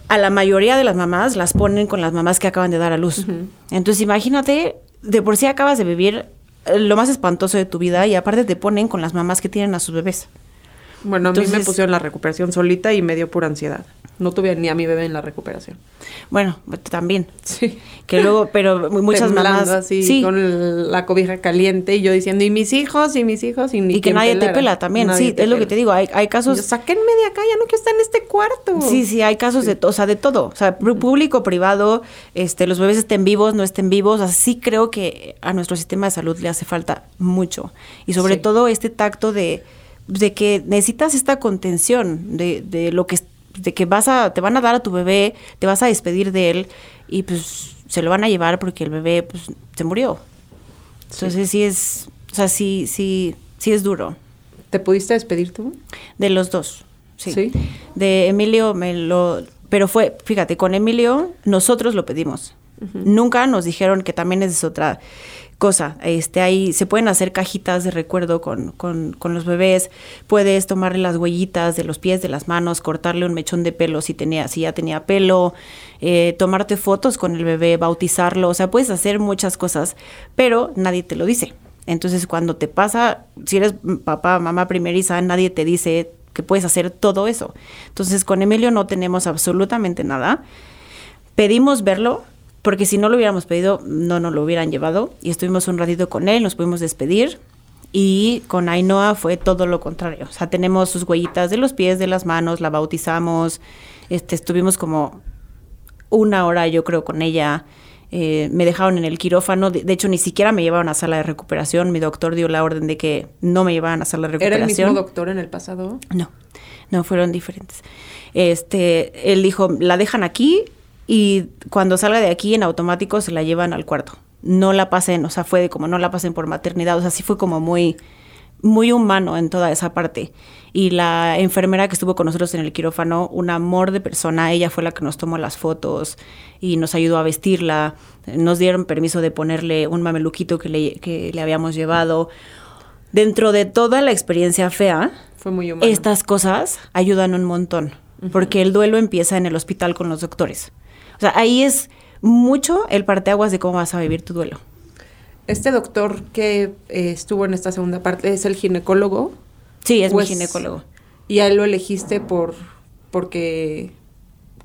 a la mayoría de las mamás las ponen con las mamás que acaban de dar a luz. Uh-huh. Entonces, imagínate, de por sí acabas de vivir lo más espantoso de tu vida y aparte te ponen con las mamás que tienen a sus bebés. Bueno, entonces, a mí me pusieron la recuperación solita y me dio pura ansiedad. No tuve ni a mi bebé en la recuperación. Bueno, también. Sí. Que luego, pero muchas mamás... así, sí. Con el, la cobija caliente y yo diciendo, y mis hijos, y mis hijos, y ni Y que nadie pelara. te pela también, nadie sí, es pela. Lo que te digo, hay, hay casos... Yo, sáquenme de acá, ya no quiero estar en este cuarto. Sí, sí, hay casos sí. de, o sea, de todo. O sea, público, privado, este, los bebés estén vivos, no estén vivos. Así creo que a nuestro sistema de salud le hace falta mucho. Y sobre sí. todo este tacto de... de que necesitas esta contención de, de lo que de que vas a te van a dar a tu bebé, te vas a despedir de él y pues se lo van a llevar porque el bebé pues se murió. Entonces sí, sí es, o sea, sí sí sí es duro. ¿Te pudiste despedir tú? De los dos. Sí. ¿Sí? De Emilio me lo pero fue, fíjate, con Emilio nosotros lo pedimos. Uh-huh. Nunca nos dijeron que también es otra cosa, este, ahí se pueden hacer cajitas de recuerdo con, con, con los bebés, puedes tomarle las huellitas de los pies, de las manos, cortarle un mechón de pelo si tenía, si ya tenía pelo, eh, tomarte fotos con el bebé, bautizarlo, o sea, puedes hacer muchas cosas, pero nadie te lo dice. Entonces, cuando te pasa, si eres papá, mamá primeriza, nadie te dice que puedes hacer todo eso. Entonces, con Emilio no tenemos absolutamente nada. Pedimos verlo, porque si no lo hubiéramos pedido, no nos lo hubieran llevado. Y estuvimos un ratito con él, nos pudimos despedir. Y con Ainhoa fue todo lo contrario. O sea, tenemos sus huellitas de los pies, de las manos, la bautizamos. Este, estuvimos como una hora, yo creo, con ella. Eh, me dejaron en el quirófano. De, de hecho, ni siquiera me llevaron a sala de recuperación. Mi doctor dio la orden de que no me llevaban a sala de recuperación. ¿Era el mismo doctor en el pasado? No, no, fueron diferentes. Este, él dijo, la dejan aquí... y cuando salga de aquí, en automático se la llevan al cuarto. No la pasen, o sea, fue de como no la pasen por maternidad. O sea, sí fue como muy, muy humano en toda esa parte. Y la enfermera que estuvo con nosotros en el quirófano, un amor de persona. Ella fue la que nos tomó las fotos y nos ayudó a vestirla. Nos dieron permiso de ponerle un mameluquito que le, que le habíamos llevado. Dentro de toda la experiencia fea, fue muy humano. Estas cosas ayudan un montón. Uh-huh. Porque el duelo empieza en el hospital con los doctores. O sea, ahí es mucho el parteaguas de cómo vas a vivir tu duelo. Este doctor que eh, estuvo en esta segunda parte, ¿es el ginecólogo? Sí, es pues, mi ginecólogo. Y a él lo elegiste por porque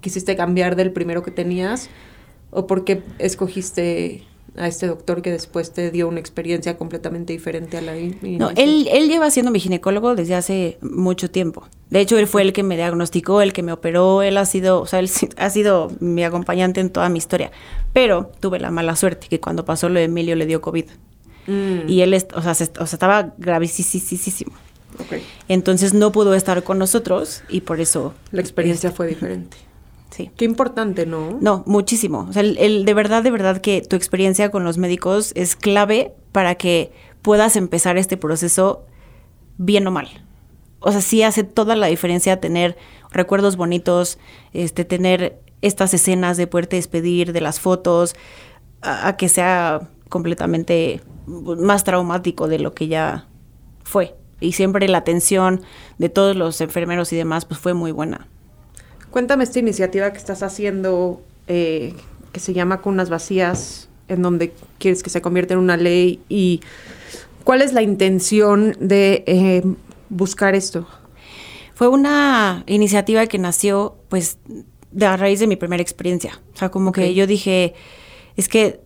quisiste cambiar del primero que tenías, o porque escogiste a este doctor que después te dio una experiencia completamente diferente a la inicial. No, él, él lleva siendo mi ginecólogo desde hace mucho tiempo. De hecho, él fue el que me diagnosticó, el que me operó, él ha sido, o sea, él ha sido mi acompañante en toda mi historia. Pero tuve la mala suerte que cuando pasó lo de Emilio le dio COVID. Mm. Y él, o sea, se, o sea estaba gravísimo. Okay. Entonces no pudo estar con nosotros y por eso... La experiencia este, fue diferente. Sí. Qué importante, ¿no? No, muchísimo. O sea, el, el, de verdad, de verdad que tu experiencia con los médicos es clave para que puedas empezar este proceso bien o mal. O sea, sí hace toda la diferencia tener recuerdos bonitos, este, tener estas escenas de poderte despedir, de las fotos, a, a que sea completamente más traumático de lo que ya fue. Y siempre la atención de todos los enfermeros y demás, pues fue muy buena. Cuéntame esta iniciativa que estás haciendo, eh, que se llama Cunas Vacías, en donde quieres que se convierta en una ley, y ¿cuál es la intención de eh, buscar esto? Fue una iniciativa que nació, pues, de a raíz de mi primera experiencia. O sea, como que okay. yo dije, es que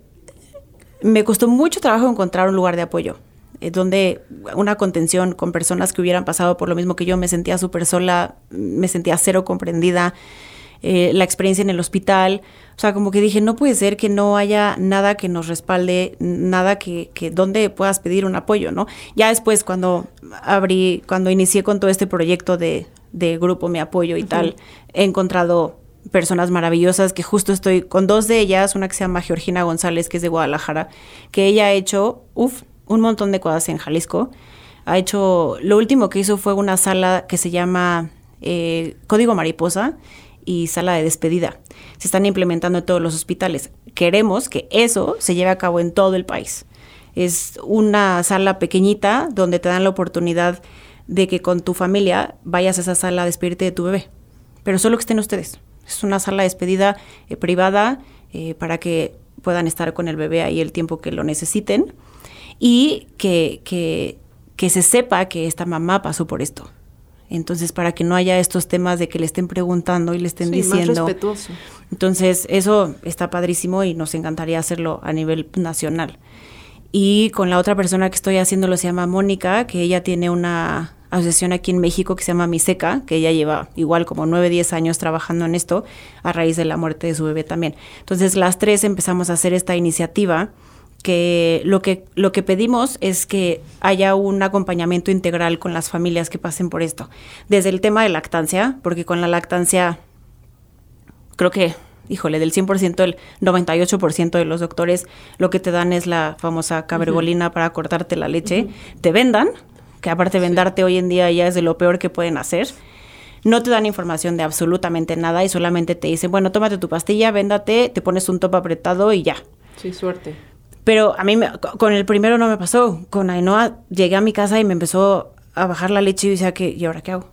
me costó mucho trabajo encontrar un lugar de apoyo, donde una contención con personas que hubieran pasado por lo mismo que yo. Me sentía súper sola, me sentía cero comprendida, eh, la experiencia en el hospital, o sea, como que dije, no puede ser que no haya nada que nos respalde, nada que, que donde puedas pedir un apoyo, ¿no? Ya después cuando abrí, cuando inicié con todo este proyecto de, de grupo Me Apoyo y uh-huh. tal, he encontrado personas maravillosas que justo estoy con dos de ellas, una que se llama Georgina González, que es de Guadalajara, que ella ha hecho, uff, un montón de cosas en Jalisco. Ha hecho, lo último que hizo fue una sala que se llama eh, Código Mariposa y sala de despedida. Se están implementando en todos los hospitales. Queremos que eso se lleve a cabo en todo el país. Es una sala pequeñita donde te dan la oportunidad de que con tu familia vayas a esa sala a despedirte de tu bebé, pero solo que estén ustedes. Es una sala de despedida eh, privada eh, para que puedan estar con el bebé ahí el tiempo que lo necesiten. Y que, que, que se sepa que esta mamá pasó por esto. Entonces, para que no haya estos temas de que le estén preguntando y le estén sí, diciendo. Más respetuoso. Entonces, eso está padrísimo y nos encantaría hacerlo a nivel nacional. Y con la otra persona que estoy haciéndolo se llama Mónica, que ella tiene una asociación aquí en México que se llama Miseca, que ella lleva igual como nueve, diez años trabajando en esto, a raíz de la muerte de su bebé también. Entonces, las tres empezamos a hacer esta iniciativa, que lo que lo que pedimos es que haya un acompañamiento integral con las familias que pasen por esto. Desde el tema de lactancia, porque con la lactancia, creo que, híjole, del cien por ciento, el noventa y ocho por ciento de los doctores lo que te dan es la famosa cabergolina uh-huh. para cortarte la leche. Uh-huh. Te vendan, que aparte vendarte sí. hoy en día ya es de lo peor que pueden hacer. No te dan información de absolutamente nada y solamente te dicen, bueno, tómate tu pastilla, véndate, te pones un top apretado y ya. Sí, suerte. Pero a mí, me, con el primero no me pasó. Con Ainhoa llegué a mi casa y me empezó a bajar la leche y decía, que, ¿y ahora qué hago?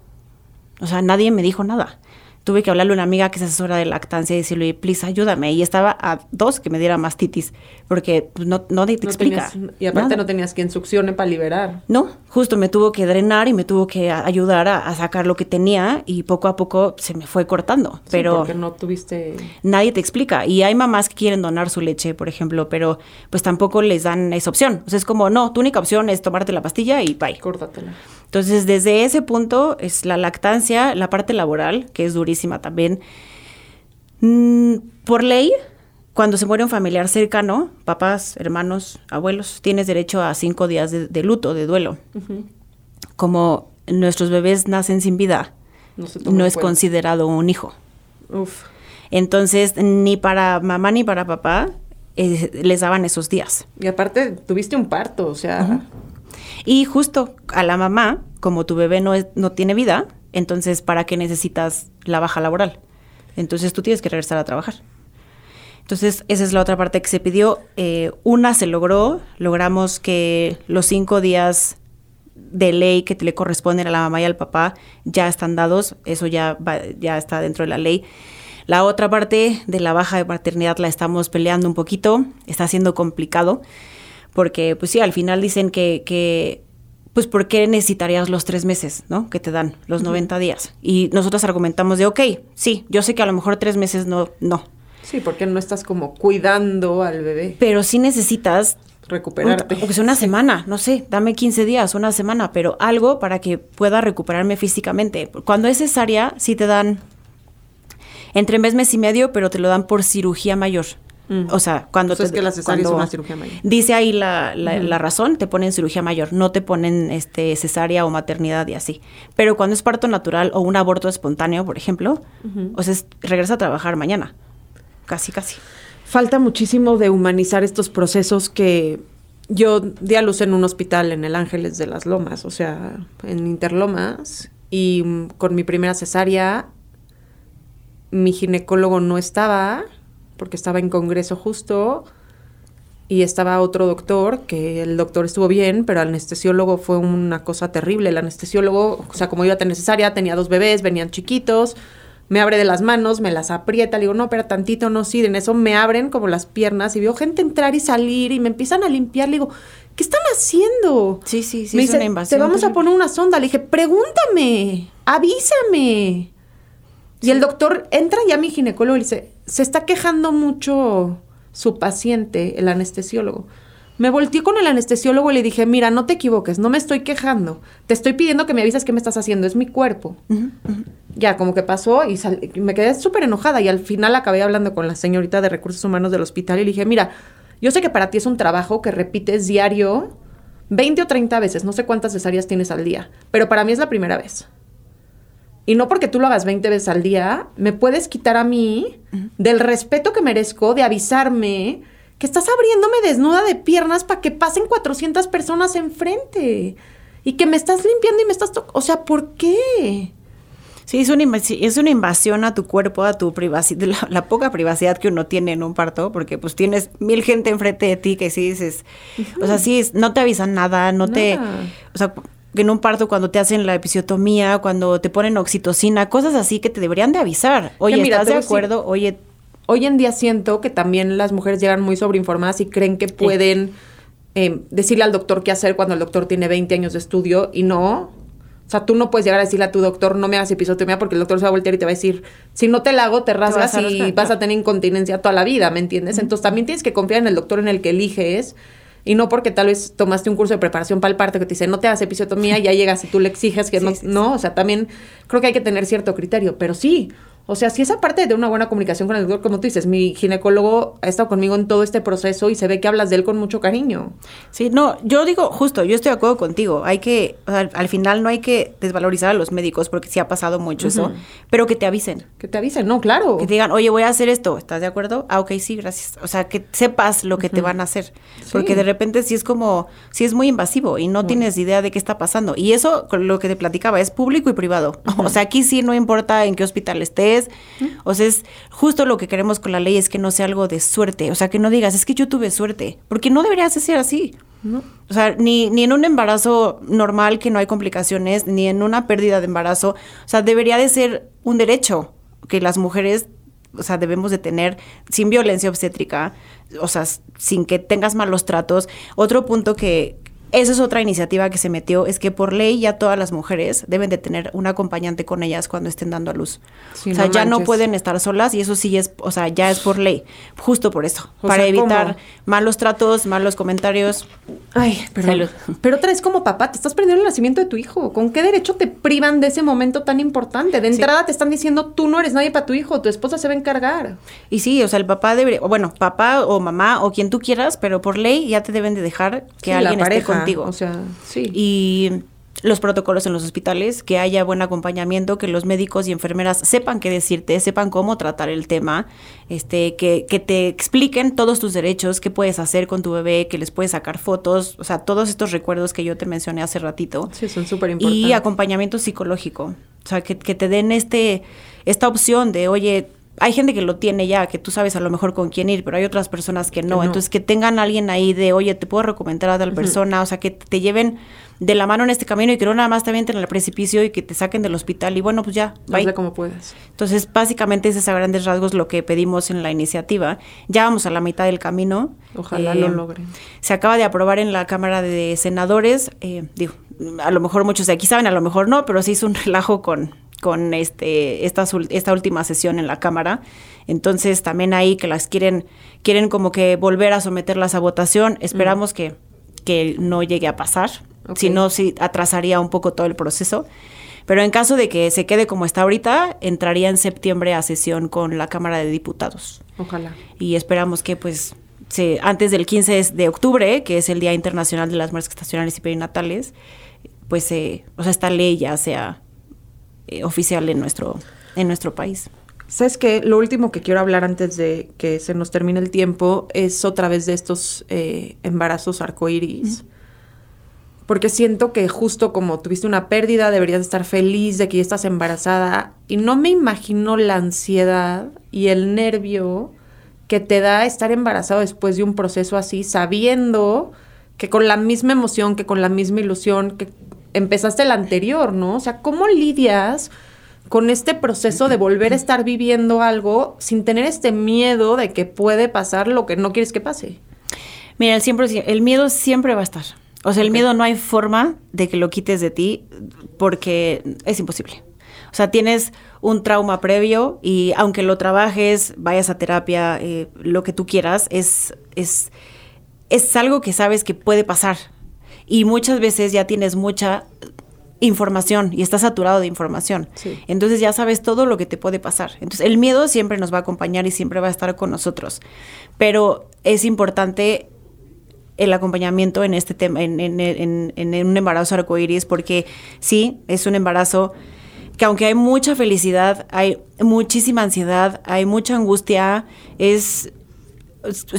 O sea, nadie me dijo nada. Tuve que hablarle a una amiga que es asesora de lactancia y decirle, please, ayúdame. Y estaba a dos que me diera mastitis, porque pues, no, no te, te no explica. Tenías, y aparte nada. No tenías quien succione para liberar. No, justo me tuvo que drenar y me tuvo que ayudar a, a sacar lo que tenía y poco a poco se me fue cortando. Sí, pero porque no tuviste... Nadie te explica. Y hay mamás que quieren donar su leche, por ejemplo, pero pues tampoco les dan esa opción. O sea, es como, no, tu única opción es tomarte la pastilla y bye. Córtatela. Entonces, desde ese punto es la lactancia, la parte laboral, que es durísima también. Mm, por ley, cuando se muere un familiar cercano, papás, hermanos, abuelos, tienes derecho a cinco días de, de luto, de duelo. Uh-huh. Como nuestros bebés nacen sin vida, no, no es considerado un hijo. Uf. Entonces, ni para mamá ni para papá eh, les daban esos días. Y aparte, tuviste un parto, o sea... Uh-huh. Y justo a la mamá, como tu bebé no, es, no tiene vida... Entonces, ¿para qué necesitas la baja laboral? Entonces, tú tienes que regresar a trabajar. Entonces, esa es la otra parte que se pidió. Eh, una se logró. Logramos que los cinco días de ley que te le corresponden a la mamá y al papá ya están dados. Eso ya, va, ya está dentro de la ley. La otra parte de la baja de paternidad la estamos peleando un poquito. Está siendo complicado porque, pues sí, al final dicen que... que pues ¿por qué necesitarías los tres meses, ¿no? Que te dan los uh-huh. noventa días. Y nosotros argumentamos de, ok, sí, yo sé que a lo mejor tres meses no, no. Sí, porque no estás como cuidando al bebé. Pero sí necesitas... recuperarte. Un, o que sea una sí. semana, no sé, dame quince días, una semana, pero algo para que pueda recuperarme físicamente. Cuando es cesárea, sí te dan entre mes, mes y medio, pero te lo dan por cirugía mayor. Mm. O sea, cuando... Entonces te, es que la cesárea es una cirugía mayor. Dice ahí la, la, mm. la razón, te ponen cirugía mayor, no te ponen este cesárea o maternidad y así. Pero cuando es parto natural o un aborto espontáneo, por ejemplo, mm-hmm. o sea, es, regresa a trabajar mañana. Casi, casi. Falta muchísimo de humanizar estos procesos que... Yo di a luz en un hospital en el Ángeles de las Lomas, o sea, en Interlomas, y con mi primera cesárea, mi ginecólogo no estaba, porque estaba en congreso justo, y estaba otro doctor, que el doctor estuvo bien, pero el anestesiólogo fue una cosa terrible. El anestesiólogo, o sea, como iba a tener cesárea, tenía dos bebés, venían chiquitos... Me abre de las manos, me las aprieta, le digo, no, pero tantito, no, sí, en eso me abren como las piernas y veo gente entrar y salir y me empiezan a limpiar, le digo, ¿qué están haciendo? Sí, sí, sí, me es dice, una invasión. Te vamos terrible. A poner una sonda, le dije, pregúntame, avísame. Sí. Y el doctor entra ya a mi ginecólogo y dice, se está quejando mucho su paciente, el anestesiólogo. Me volteé con el anestesiólogo y le dije, mira, no te equivoques, no me estoy quejando. Te estoy pidiendo que me avisas qué me estás haciendo, es mi cuerpo. Uh-huh, uh-huh. Ya, como que pasó y sal- me quedé súper enojada. Y al final acabé hablando con la señorita de Recursos Humanos del hospital y le dije, mira, yo sé que para ti es un trabajo que repites diario veinte o treinta veces, no sé cuántas cesáreas tienes al día, pero para mí es la primera vez. Y no porque tú lo hagas veinte veces al día, me puedes quitar a mí uh-huh. del respeto que merezco de avisarme... que estás abriéndome desnuda de piernas para que pasen cuatrocientas personas enfrente y que me estás limpiando y me estás... To- o sea, ¿por qué? Sí, es una, invas- es una invasión a tu cuerpo, a tu privacidad, la, la poca privacidad que uno tiene en un parto, porque pues tienes mil gente enfrente de ti que sí dices... Uh-huh. O sea, sí, no te avisan nada, no nada. te... O sea, en un parto cuando te hacen la episiotomía, cuando te ponen oxitocina, cosas así que te deberían de avisar. Oye, mira, ¿estás de acuerdo? Sí. Oye... Hoy en día siento que también las mujeres llegan muy sobreinformadas y creen que pueden eh, decirle al doctor qué hacer cuando el doctor tiene veinte años de estudio y no. O sea, tú no puedes llegar a decirle a tu doctor, no me hagas episiotomía, porque el doctor se va a voltear y te va a decir, si no te la hago, te rasgas te vas y vas a tener incontinencia toda la vida, ¿me entiendes? Mm-hmm. Entonces también tienes que confiar en el doctor en el que eliges y no porque tal vez tomaste un curso de preparación para el parto que te dice, no te hagas episiotomía, y ya llegas y tú le exiges que sí, no, sí, no. Sí. O sea, también creo que hay que tener cierto criterio, pero sí. O sea, si esa parte de una buena comunicación con el doctor, como tú dices, mi ginecólogo ha estado conmigo en todo este proceso y se ve que hablas de él con mucho cariño. Sí, no, yo digo justo, yo estoy de acuerdo contigo. Hay que, o sea, al, al final no hay que desvalorizar a los médicos porque sí ha pasado mucho uh-huh. eso, pero que te avisen. Que te avisen, no, claro. Que te digan, oye, voy a hacer esto, ¿estás de acuerdo? Ah, ok, sí, gracias. O sea, que sepas lo que uh-huh. te van a hacer. Sí. Porque de repente sí es como, sí es muy invasivo y no uh-huh. tienes idea de qué está pasando. Y eso, lo que te platicaba, es público y privado. Uh-huh. O sea, aquí sí no importa en qué hospital estés. O sea, es justo lo que queremos con la ley es que no sea algo de suerte. O sea, que no digas, es que yo tuve suerte. Porque no deberías ser así. No. O sea, ni, ni en un embarazo normal que no hay complicaciones, ni en una pérdida de embarazo. O sea, debería de ser un derecho que las mujeres, o sea, debemos de tener sin violencia obstétrica. O sea, sin que tengas malos tratos. Otro punto que... Esa es otra iniciativa que se metió, es que por ley ya todas las mujeres deben de tener un acompañante con ellas cuando estén dando a luz. Sí, o sea, no ya manches. No pueden estar solas y eso sí es, o sea, ya es por ley, justo por eso, o para sea, evitar ¿cómo? Malos tratos, malos comentarios. Ay, perdón. Pero otra vez como papá, te estás perdiendo el nacimiento de tu hijo. ¿Con qué derecho te privan de ese momento tan importante? De entrada sí. te están diciendo, tú no eres nadie para tu hijo, tu esposa se va a encargar. Y sí, o sea, el papá debería, bueno, papá o mamá o quien tú quieras, pero por ley ya te deben de dejar que sí, alguien la pareja esté con contigo. O sea, sí. Y los protocolos en los hospitales, que haya buen acompañamiento, que los médicos y enfermeras sepan qué decirte, sepan cómo tratar el tema, este, que, que te expliquen todos tus derechos, qué puedes hacer con tu bebé, que les puedes sacar fotos, o sea, todos estos recuerdos que yo te mencioné hace ratito. Sí, son súper importantes. Y acompañamiento psicológico, o sea, que, que te den este esta opción de, oye, hay gente que lo tiene ya, que tú sabes a lo mejor con quién ir, pero hay otras personas que no. no. Entonces, que tengan alguien ahí de, oye, te puedo recomendar a tal uh-huh. persona, o sea, que te lleven de la mano en este camino y que no nada más te avienten al precipicio y que te saquen del hospital y bueno, pues ya, bye. Hazle como puedas. Entonces, básicamente es a grandes rasgos lo que pedimos en la iniciativa. Ya vamos a la mitad del camino. Ojalá eh, lo logren. Se acaba de aprobar en la Cámara de Senadores, eh, digo, a lo mejor muchos de aquí saben, a lo mejor no, pero se hizo un relajo con... con este esta, esta última sesión en la Cámara. Entonces, también ahí que las quieren, quieren como que volver a someterlas a votación. Esperamos mm. que, que no llegue a pasar. Okay. Si no, sí atrasaría un poco todo el proceso. Pero en caso de que se quede como está ahorita, entraría en septiembre a sesión con la Cámara de Diputados. Ojalá. Y esperamos que, pues, se, antes del quince de octubre, que es el Día Internacional de las Mujeres Gestacionales y Perinatales, pues, eh, o sea, esta ley ya sea... oficial en nuestro, en nuestro país. ¿Sabes qué? Lo último que quiero hablar antes de que se nos termine el tiempo es otra vez de estos eh, embarazos arcoíris. Mm. Porque siento que justo como tuviste una pérdida, deberías estar feliz de que ya estás embarazada. Y no me imagino la ansiedad y el nervio que te da estar embarazado después de un proceso así, sabiendo que con la misma emoción, que con la misma ilusión, que empezaste el anterior, ¿no? O sea, ¿cómo lidias con este proceso de volver a estar viviendo algo sin tener este miedo de que puede pasar lo que no quieres que pase? Mira, el, siempre, el miedo siempre va a estar. O sea, el okay. miedo no hay forma de que lo quites de ti porque es imposible. O sea, tienes un trauma previo y aunque lo trabajes, vayas a terapia, eh, lo que tú quieras, es, es, es algo que sabes que puede pasar. Y muchas veces ya tienes mucha información y estás saturado de información. Sí. Entonces ya sabes todo lo que te puede pasar. Entonces el miedo siempre nos va a acompañar y siempre va a estar con nosotros. Pero es importante el acompañamiento en este tema, en, en, en, en, en un embarazo arcoíris, porque sí, es un embarazo que aunque hay mucha felicidad, hay muchísima ansiedad, hay mucha angustia, es...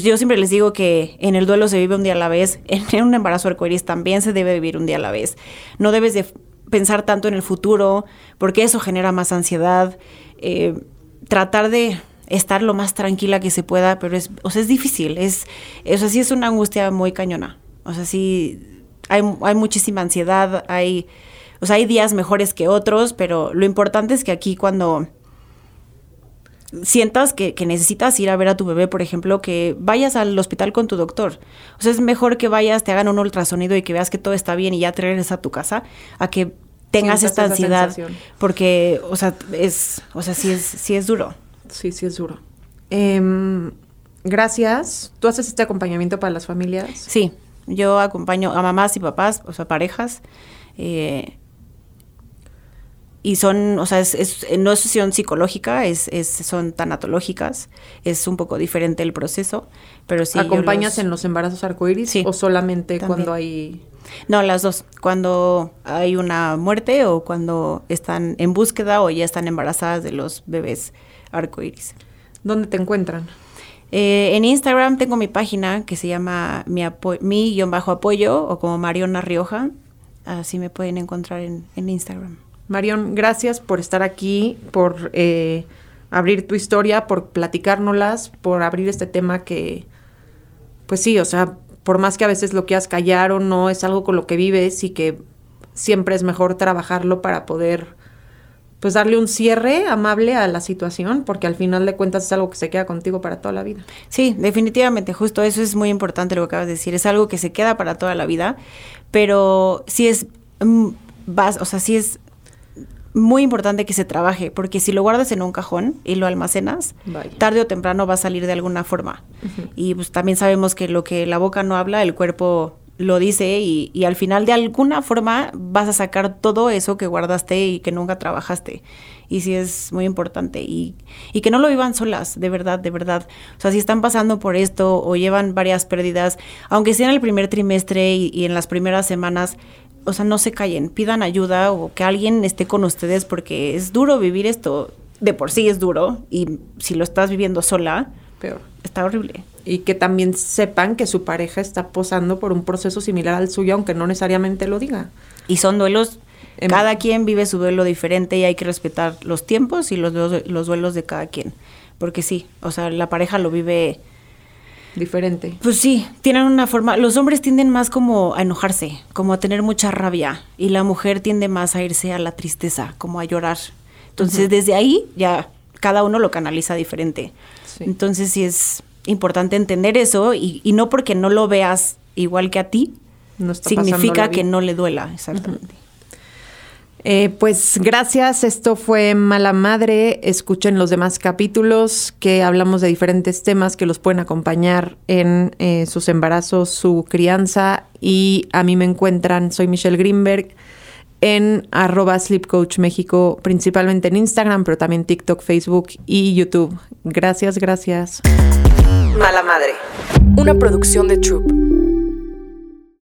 Yo siempre les digo que en el duelo se vive un día a la vez, en un embarazo arcoíris también se debe vivir un día a la vez. No debes de pensar tanto en el futuro, porque eso genera más ansiedad. Eh, tratar de estar lo más tranquila que se pueda, pero es, o sea, es difícil. Es, es, o sea, sí es una angustia muy cañona. O sea, sí hay, hay muchísima ansiedad, hay, o sea, hay días mejores que otros, pero lo importante es que aquí cuando... sientas que, que necesitas ir a ver a tu bebé, por ejemplo, que vayas al hospital con tu doctor. O sea, es mejor que vayas, te hagan un ultrasonido y que veas que todo está bien y ya te regresas a tu casa, a que tengas Sientas esta ansiedad. Porque, o sea, es, o sea, sí es, sí es duro. Sí, sí es duro. Eh, gracias. ¿Tú haces este acompañamiento para las familias? Sí. Yo acompaño a mamás y papás, o sea, parejas. Eh... Y son, o sea, es, es, no es sesión psicológica, es, es, son tanatológicas, es un poco diferente el proceso, pero sí. ¿Acompañas los, en los embarazos arcoíris sí, o solamente también. Cuando hay...? No, las dos, cuando hay una muerte o cuando están en búsqueda o ya están embarazadas de los bebés arcoíris. ¿Dónde te encuentran? Eh, en Instagram tengo mi página que se llama Me Apo- Mi Bajo Apoyo o como Marion Arrioja, así me pueden encontrar en, en Instagram. Marion, gracias por estar aquí, por eh, abrir tu historia, por platicárnoslas, por abrir este tema que, pues sí, o sea, por más que a veces lo quieras callar o no, es algo con lo que vives y que siempre es mejor trabajarlo para poder, pues, darle un cierre amable a la situación, porque al final de cuentas es algo que se queda contigo para toda la vida. Sí, definitivamente, justo eso es muy importante lo que acabas de decir, es algo que se queda para toda la vida, pero sí es, mm, vas, o sea, sí es... muy importante que se trabaje, porque si lo guardas en un cajón y lo almacenas, Vaya. tarde o temprano va a salir de alguna forma. Uh-huh. Y pues también sabemos que lo que la boca no habla, el cuerpo lo dice y, y al final de alguna forma vas a sacar todo eso que guardaste y que nunca trabajaste. Y sí es muy importante. Y, y que no lo vivan solas, de verdad, de verdad. O sea, si están pasando por esto o llevan varias pérdidas, aunque sea en el primer trimestre y, y en las primeras semanas, o sea, no se callen, pidan ayuda o que alguien esté con ustedes porque es duro vivir esto. De por sí es duro y si lo estás viviendo sola, peor. Está horrible. Y que también sepan que su pareja está pasando por un proceso similar al suyo, aunque no necesariamente lo diga. Y son duelos Cada quien vive su duelo diferente y hay que respetar los tiempos y los, los, los duelos de cada quien. Porque sí, o sea, la pareja lo vive... diferente. Pues sí, tienen una forma... Los hombres tienden más como a enojarse, como a tener mucha rabia. Y la mujer tiende más a irse a la tristeza, como a llorar. Entonces, uh-huh. desde ahí ya cada uno lo canaliza diferente. Sí. Entonces sí es importante entender eso. Y, y no porque no lo veas igual que a ti, no está significa que no le duela. Exactamente. Uh-huh. Eh, pues gracias, esto fue Mala Madre. Escuchen los demás capítulos que hablamos de diferentes temas que los pueden acompañar en eh, sus embarazos, su crianza. Y a mí me encuentran, soy Michelle Greenberg, en arroba sleepcoachmexico, principalmente en Instagram, pero también TikTok, Facebook y YouTube. Gracias, gracias. Mala Madre, una producción de Troop.